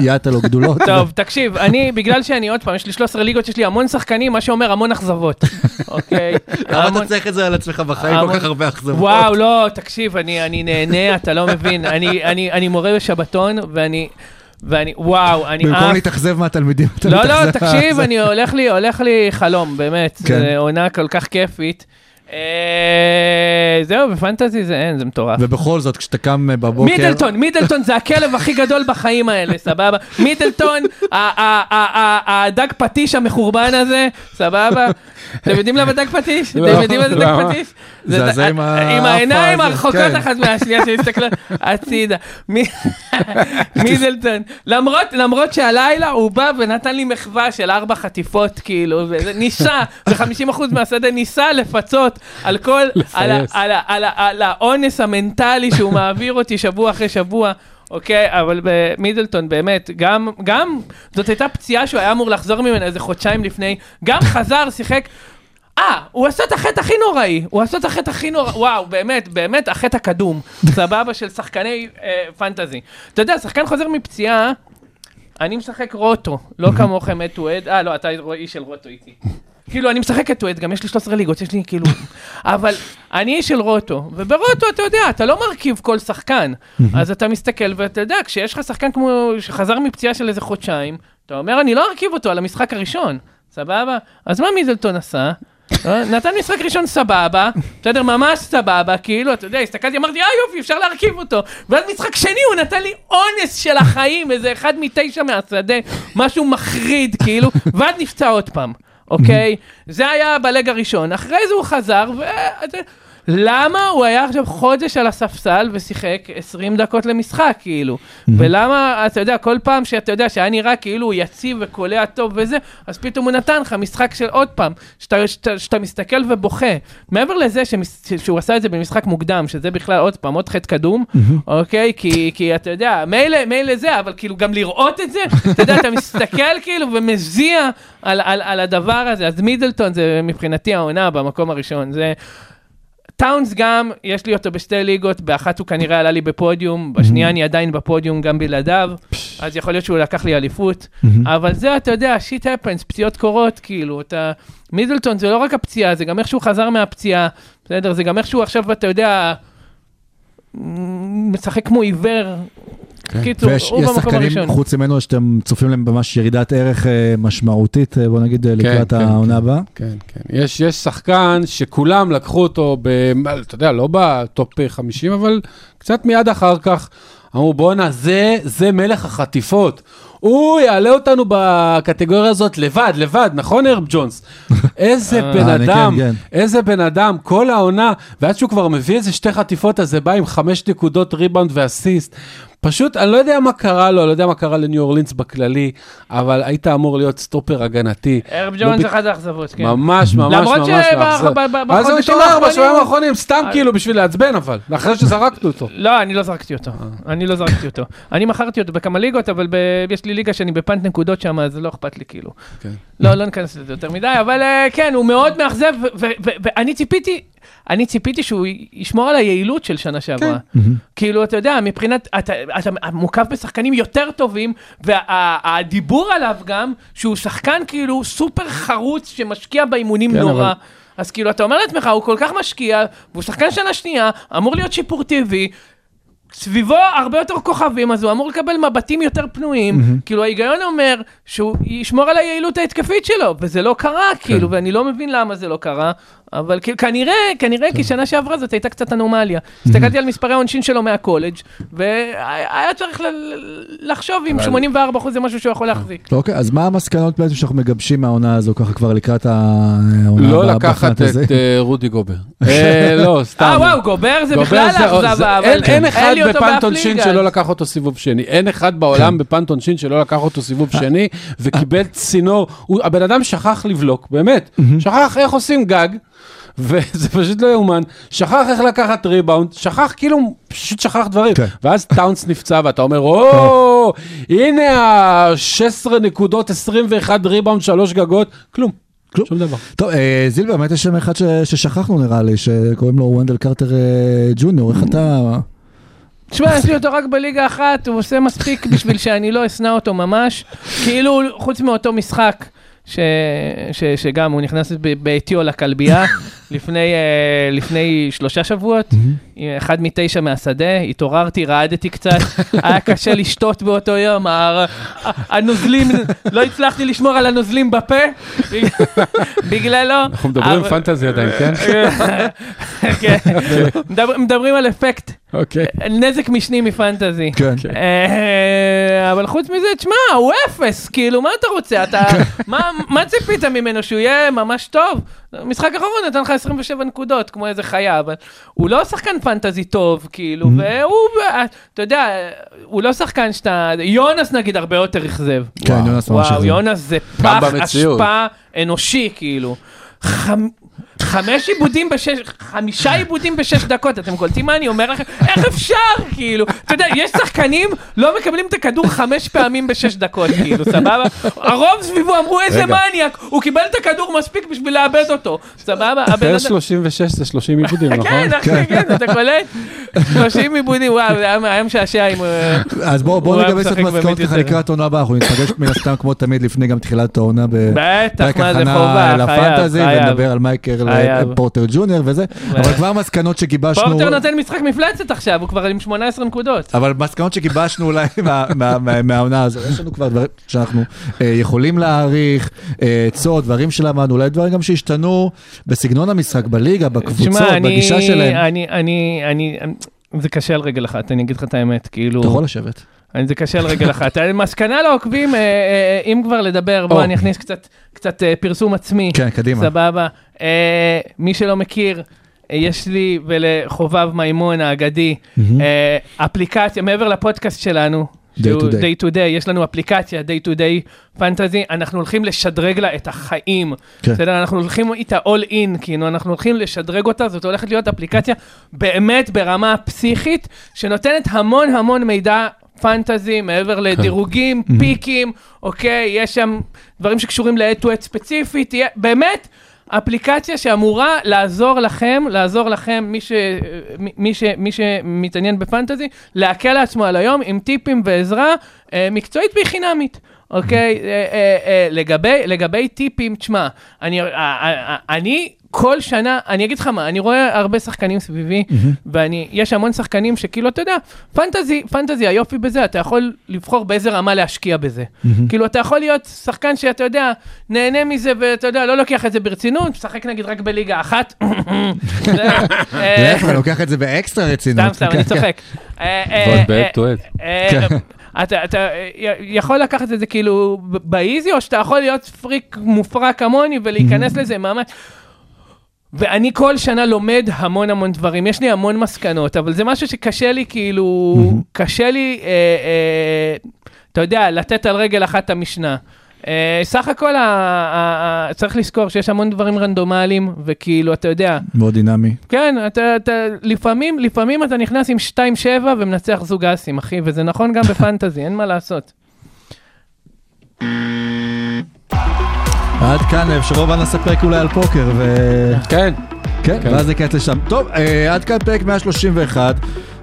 יעתה לו גדולות. טוב, תקשיב, אני, בגלל שאני עוד פעם, יש לי 13 ליגות, יש לי המון שחקנים, מה שאומר המון אכזבות. אוקיי. למה אתה צריך את זה על עצמך בחיים? כל כך הרבה אכזבות. וואו, לא, תקשיב, אני נהנה, אתה לא מבין. אני מורה בשבתון, ואני, וואו, אני במקום להתאכזב מהתלמידים. לא, לא, תקשיב, אני הולך לי חלום, באמת. זה עונה כל כך כיפית. זהו, בפנטזי זה אין, זה מטורף. ובכל זאת, כשאתה קם בבוקר... מידלטון זה הכלב הכי גדול בחיים האלה, סבבה? מידלטון, הדג פטיש המחורבן הזה, סבבה? אתם יודעים למה דג פטיש? אתם יודעים מה זה דג פטיש? זה עם העיניים הרחוקות אחת מהשנייה שהסתכלו הצידה. מידלטון. למרות שהלילה הוא בא ונתן לי מחווה של 4 חטיפות, כאילו, ניסה, ו50% מהשדה ניסה לפצות על כל, על האונס המנטלי שהוא מעביר אותי שבוע אחרי שבוע, אוקיי, אבל במידלטון באמת, גם זאת הייתה פציעה שהוא היה אמור לחזור ממנה איזה חודשיים לפני, גם חזר, שיחק, הוא עשה את החטא הכי נוראי, וואו, באמת, באמת החטא הקדום, סבבה של שחקני פנטזי. אתה יודע, שחקן חוזר מפציעה, אני משחק רוטו, לא כמוכם את תועד, לא, אתה איש של רוטו איתי. כאילו, אני משחק את טועד, גם יש לי 13 ליגות, יש לי כאילו... אבל אני של רוטו, וברוטו, אתה יודע, אתה לא מרכיב כל שחקן, אז אתה מסתכל ואתה יודע, כשיש לך שחקן כמו שחזר מפציעה של איזה חודשיים, אתה אומר, אני לא ארכיב אותו על המשחק הראשון, סבבה? אז מה מידלטון עשה? נתן משחק ראשון סבבה, בסדר, ממש סבבה, כאילו, אתה יודע, הסתכלתי, אמרתי, יופי, אפשר להרכיב אותו, ואז משחק שני, הוא נתן לי אונס של החיים, איזה 1 מ-9 מהשדה, משהו מחריד, כאילו, ואז נפצע עוד פעם. אוקיי? זה היה בלג הראשון. אחרי זה הוא חזר, למה הוא היה עכשיו חודש על הספסל ושיחק 20 דקות למשחק, כאילו? ולמה, אתה יודע, כל פעם שאתה יודע שהיה נראה כאילו הוא יציב וקולע טוב וזה, אז פתאום הוא נתן לך משחק של עוד פעם, שאתה מסתכל ובוכה. מעבר לזה שהוא עשה את זה במשחק מוקדם, שזה בכלל עוד פעם, עוד חטא קדום, אוקיי? כי אתה יודע, מילא זה, אבל כאילו גם לראות את זה, אתה יודע, אתה מסתכל כאילו ומזיע על הדבר הזה. אז מידלטון זה מבחינתי העונה במקום הראשון. זה טאונס גם, יש לי אותו בשתי ליגות, באחת הוא כנראה עלה לי בפודיום, בשנייה אני עדיין בפודיום גם בלעדיו, אז יכול להיות שהוא לקח לי אליפות, אבל זה, אתה יודע, shit happens, פציעות קורות, כאילו, אתה... מידלטון זה לא רק הפציעה, זה גם איך שהוא חזר מהפציעה, בסדר, זה גם איך שהוא עכשיו, אתה יודע, משחק כמו עיוור, קיצור, הוא במקום הראשון. ויש שחקנים חוץ ממנו שאתם צופים להם ממש ירידת ערך משמעותית, בוא נגיד, לקראת העונה הבאה. כן, כן. יש שחקן שכולם לקחו אותו, אתה יודע, לא בטופ 50, אבל קצת מיד אחר כך, אמרו, בואנה, זה מלך החטיפות. הוא יעלה אותנו בקטגוריה הזאת לבד, נכון הרב ג'ונס? איזה בן אדם, כל העונה, ועד שהוא כבר מביא איזה 2 חטיפות, אז זה בא עם 5 נקודות ריבאונד ואסיסט, פשוט, אני לא יודע מה קרה לו, אני לא יודע מה קרה לניו אורלינס בכללי, אבל היית אמור להיות סטופר הגנתי. הרב ג'ונס אחד האכזבות, כן. ממש. למרות שבחודשים האחרונים, סתם כאילו בשביל לעצבן, אבל, אחרי שזרקת אותו. לא, אני לא זרקתי אותו. אני מכרתי אותו בכמה ליגות, אבל יש לי ליגה שאני בפנט נקודות שם, אז לא אכפת לי כאילו. לא נכנס לזה יותר מדי, אבל כן, הוא מאוד מאכזב, ואני ציפיתי שהוא ישמור על היעילות של שנה שעברה. כאילו, אתה יודע, מבחינת, אתה מוקף בשחקנים יותר טובים, והדיבור עליו גם, שהוא שחקן כאילו סופר חרוץ, שמשקיע באימונים נורא. אז כאילו, אתה אומר לעצמך, הוא כל כך משקיע, והוא שחקן שנה שנייה, אמור להיות שיפור טבעי, סביבו הרבה יותר כוכבים, אז הוא אמור לקבל מבטים יותר פנויים, כאילו ההיגיון אומר שהוא ישמור על היעילות ההתקפית שלו, וזה לא קרה, כאילו, ואני לא מבין למה זה לא קרה, אבל כנראה כי שנה שעברה זאת הייתה קצת אנומליה. הסתכלתי על מספרי העונשין שלו מהקולג' והיה צריך לחשוב אם 84% זה משהו שהוא יכול להחזיק. אוקיי, אז מה המסקנות בעצם שאנחנו מגבשים מהעונה הזו ככה כבר לקראת העונה? לא לקחת את רודי גובר. לא, סתם. וואו, גובר זה בכלל אכזבה. אין אחד בפנטונשין שלא לקח אותו סיבוב שני. אין אחד בעולם בפנטונשין שלא לקח אותו סיבוב שני, וקיבל צינור. הבן אדם שכח לבלוק, באמת. שכח איך עושים גג, וזה פשוט לא יאומן. שכח איך לקחת ריבאונד, שכח כאילו, פשוט שכח דברים. ואז טאונס נפצע, ואתה אומר, או, הנה ה-16 נקודות, 21 ריבאונד, 3 גגות, כלום. שום דבר. טוב, זילבר, באמת יש שם אחד ששכחנו נראה לי, שקוראים לו וונדל קרטר ג'וניור, איך אתה... תשמע, יש לי אותו רק בליגה אחת, הוא עושה מספיק בשביל שאני לא אסנה אותו ממש, כאילו חוץ מאותו משחק, שגם הוא נכנס באתיו לכלבייה, לפני 3 שבועות, 1 מ-9 מהשדה, התעוררתי, רעדתי קצת, היה קשה לשתות באותו יום, הנוזלים, לא הצלחתי לשמור על הנוזלים בפה, בגללו. אנחנו מדברים פנטזיה עדיין, כן? כן, מדברים על אפקט, נזק משני מפנטזי. אבל חוץ מזה, תשמע, הוא 0, כאילו, מה אתה רוצה? מה ציפית ממנו? שהוא יהיה ממש טוב? משחק אחרון נתן לך 27 נקודות, כמו איזה חיה, אבל הוא לא שחקן פנטזי טוב, כאילו, והוא, אתה יודע, הוא לא שחקן שאתה, יונס נגיד הרבה יותר יחזב. כן, יונס ממש יחזב. יונס זה פח השפעה אנושי, כאילו. 5 עיבודים ב6 דקות, אתם קולטים מה אני אומר לכם? איך אפשר, כאילו? אתה יודע, יש שחקנים לא מקבלים את הכדור 5 פעמים ב6 דקות, כאילו, סבבה? הרוב סביבו אמרו, איזה מניאק, הוא קיבל את הכדור מספיק בשביל לאבד אותו, סבבה? אחרי 36 זה 30 עיבודים, נכון? כן, כן, אתה קולט? 30 עיבודים, וואו, היה משעשע עם... אז בואו נגבש את מסקנות ככה לקראת עונה הבאה, אנחנו נתפגש מן הסתם כמו תמיד לפני גם תחילת העונה פורטר ג'וניור וזה, אבל כבר מסקנות שגיבשנו... פורטר נותן משחק מפלצת עכשיו, הוא כבר עם 18 נקודות. אבל מסקנות שגיבשנו אולי מהעונה הזו, יש לנו כבר דברים שאנחנו יכולים להעריך, צוד, דברים שלמדנו, אולי דברים גם שהשתנו בסגנון המשחק, בליגה, בקבוצות, בגישה שלהם. זה קשה על רגל אחת, אני אגיד לך את האמת, כאילו... אתה יכול לשבת. זה קשה על רגל אחת. מסקנה לעוקבים, אם כבר לדבר, בוא אני אכניס קצת פרסום עצמי. כן, קדימה. סבבה. מי שלא מכיר, יש לי ולחובב מימון האגדי, אפליקציה, מעבר לפודקאסט שלנו, Day to Day, יש לנו אפליקציה, Day to Day Fantasy, אנחנו הולכים לשדרג לה את החיים, אנחנו הולכים איתה all in, כאילו אנחנו הולכים לשדרג אותה, זאת הולכת להיות אפליקציה באמת ברמה פסיכית, שנותנת המון המון מידע פנטזי, מעבר לדירוגים, פיקים, אוקיי, יש שם דברים שקשורים ל-A2A ספציפית, באמת, אפליקציה שאמורה לעזור לכם, מי שמתעניין בפנטזי, להקל לעצמו על היום עם טיפים ועזרה מקצועית וחינמית. אוקיי, לגבי טיפים, תשמע, אני כל שנה, אני אגיד לך מה, אני רואה הרבה שחקנים סביבי, ויש המון שחקנים שכאילו, אתה יודע, פנטזי היופי בזה, אתה יכול לבחור באיזה רמה להשקיע בזה. כאילו, אתה יכול להיות שחקן שאתה יודע, נהנה מזה, ואתה יודע, לא לוקח את זה ברצינות, משחק נגיד רק בליגה אחת. לך, לוקח את זה באקסטרה רצינות. סתם, אני צוחק. אתה יכול לקחת את זה כאילו באיזי, או שאתה יכול להיות פריק מופרע כמוני, ולהיכנס לזה ממש... ואני כל שנה לומד המון המון דברים, יש לי המון מסקנות, אבל זה משהו שקשה לי כאילו, קשה לי, אתה יודע, לתת על רגל אחת את המשנה. סך הכל, צריך לזכור שיש המון דברים רנדומליים, וכאילו, אתה יודע. מאוד דינמי. כן, לפעמים אתה נכנס עם 2-7 ומנצח זוג אסים, אחי, וזה נכון גם בפנטזי, אין מה לעשות. עד כאן, שרוב נספק אולי על פוקר, כן, ואז נקנס לשם. טוב, עד כאן פרק 131.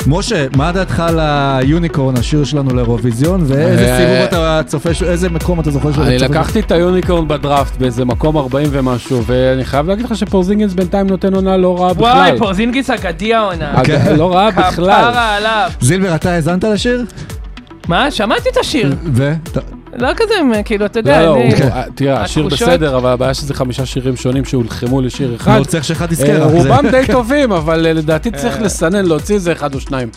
משה, מה דעתך על היוניקורן, השיר שלנו לאירוויזיון, ואיזה סיבוב אתה צופה, איזה מקום אתה זוכר? אני לקחתי את היוניקורן בדראפט, באיזה מקום 40 ומשהו, ואני חייב להגיד לך שפורזינגיס בינתיים נותן עונה לא רעה בכלל. וואי, פורזינגיס אגדי העונה. לא רעה בכלל. כפרה עליו. זילבר, אתה האזנת לשיר? מה? שמעתי את השיר. לא כזה, כאילו, אתה יודע, תראה, השיר בסדר, אבל הבעיה שזה 5 שירים שונים שהולחמו לשיר אחד. לא צריך שאחד יזכר. רובם די טובים, אבל לדעתי צריך לסנן, להוציא איזה 1 או 2.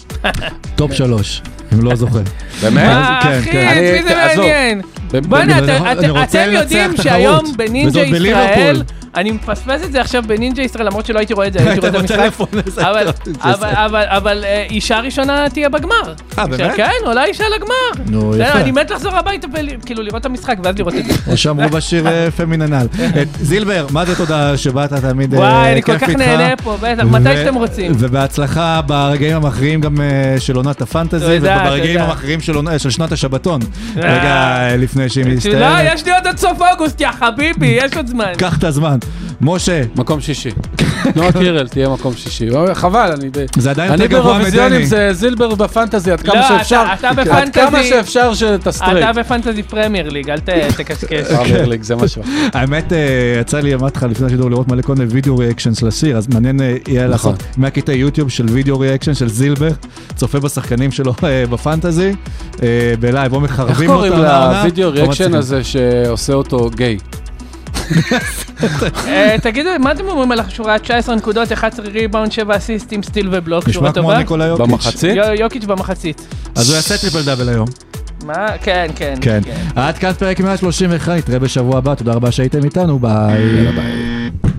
טופ 3, אם לא זוכר. באמת? אחי, את מי זה מעניין? בוא'נה, אתם יודעים שהיום בנינג'ה ישראל... אני מפספס את זה עכשיו בנינג'ה ישראל, למרות שלא הייתי רואה את זה, הייתי רואה את המשחק. אבל אישה ראשונה תהיה בגמר. באמת? כן, עולה אישה לגמר. אני מת לחזור הביתה, כאילו לראות את המשחק, ואז לראות את זה. או שאמרו בשיר פמיננל. זילבר, מה זה תודה שבאת תמיד כיף איתך. וואי, אני כל כך נהנה פה, בטח, מתי שאתם רוצים. ובהצלחה ברגעים המכריעים גם של עונת הפנטזי, וברגעים המכריעים של שנת השבתון. רגע לפני שהיא מסתיים. לא, יש לי עוד עד סוף אוגוסט, יא חביבי, יש עוד זמן. קח את הזמן. משה. מקום שישי. נועה קירל תהיה מקום שישי. חבל, אני די. זה עדיין יותר גבוה מדני. אני ברוויזיונים זה זילבר בפנטזי, עד כמה שאפשר. לא, אתה בפנטזי. עד כמה שאפשר שתסטרק. אתה בפנטזי פרמייר ליג, אל תקשקש. פרמייר ליג, זה משהו. האמת, יצא לי אמרתך לפני השידור לראות מלא כל מיני וידאו ריאקשנס לשיר, אז מעניין יהיה לעשות מהקטע יוטיוב של וידאו ריאקשן של זילבר, צופה בשחקנים שלו בפנטזי, בלייב, או מחרבים אותם. איך קוראים לוידאו ריאקשן הזה שעושה אותו גיי? תגידו, מה אתם אומרים על השורה? 19 נקודות, 11 ריבאונד, 7 אסיסטים, סטיל ובלוק, שורה טובה. נשמע כמו ניקולה יוקיץ'. במחצית? יוקיץ' במחצית. אז הוא יעשה טריפל דאבל היום. מה? כן, כן. כן. עד כאן פרק 131, נתראה בשבוע הבא, תודה רבה שהייתם איתנו, ביי.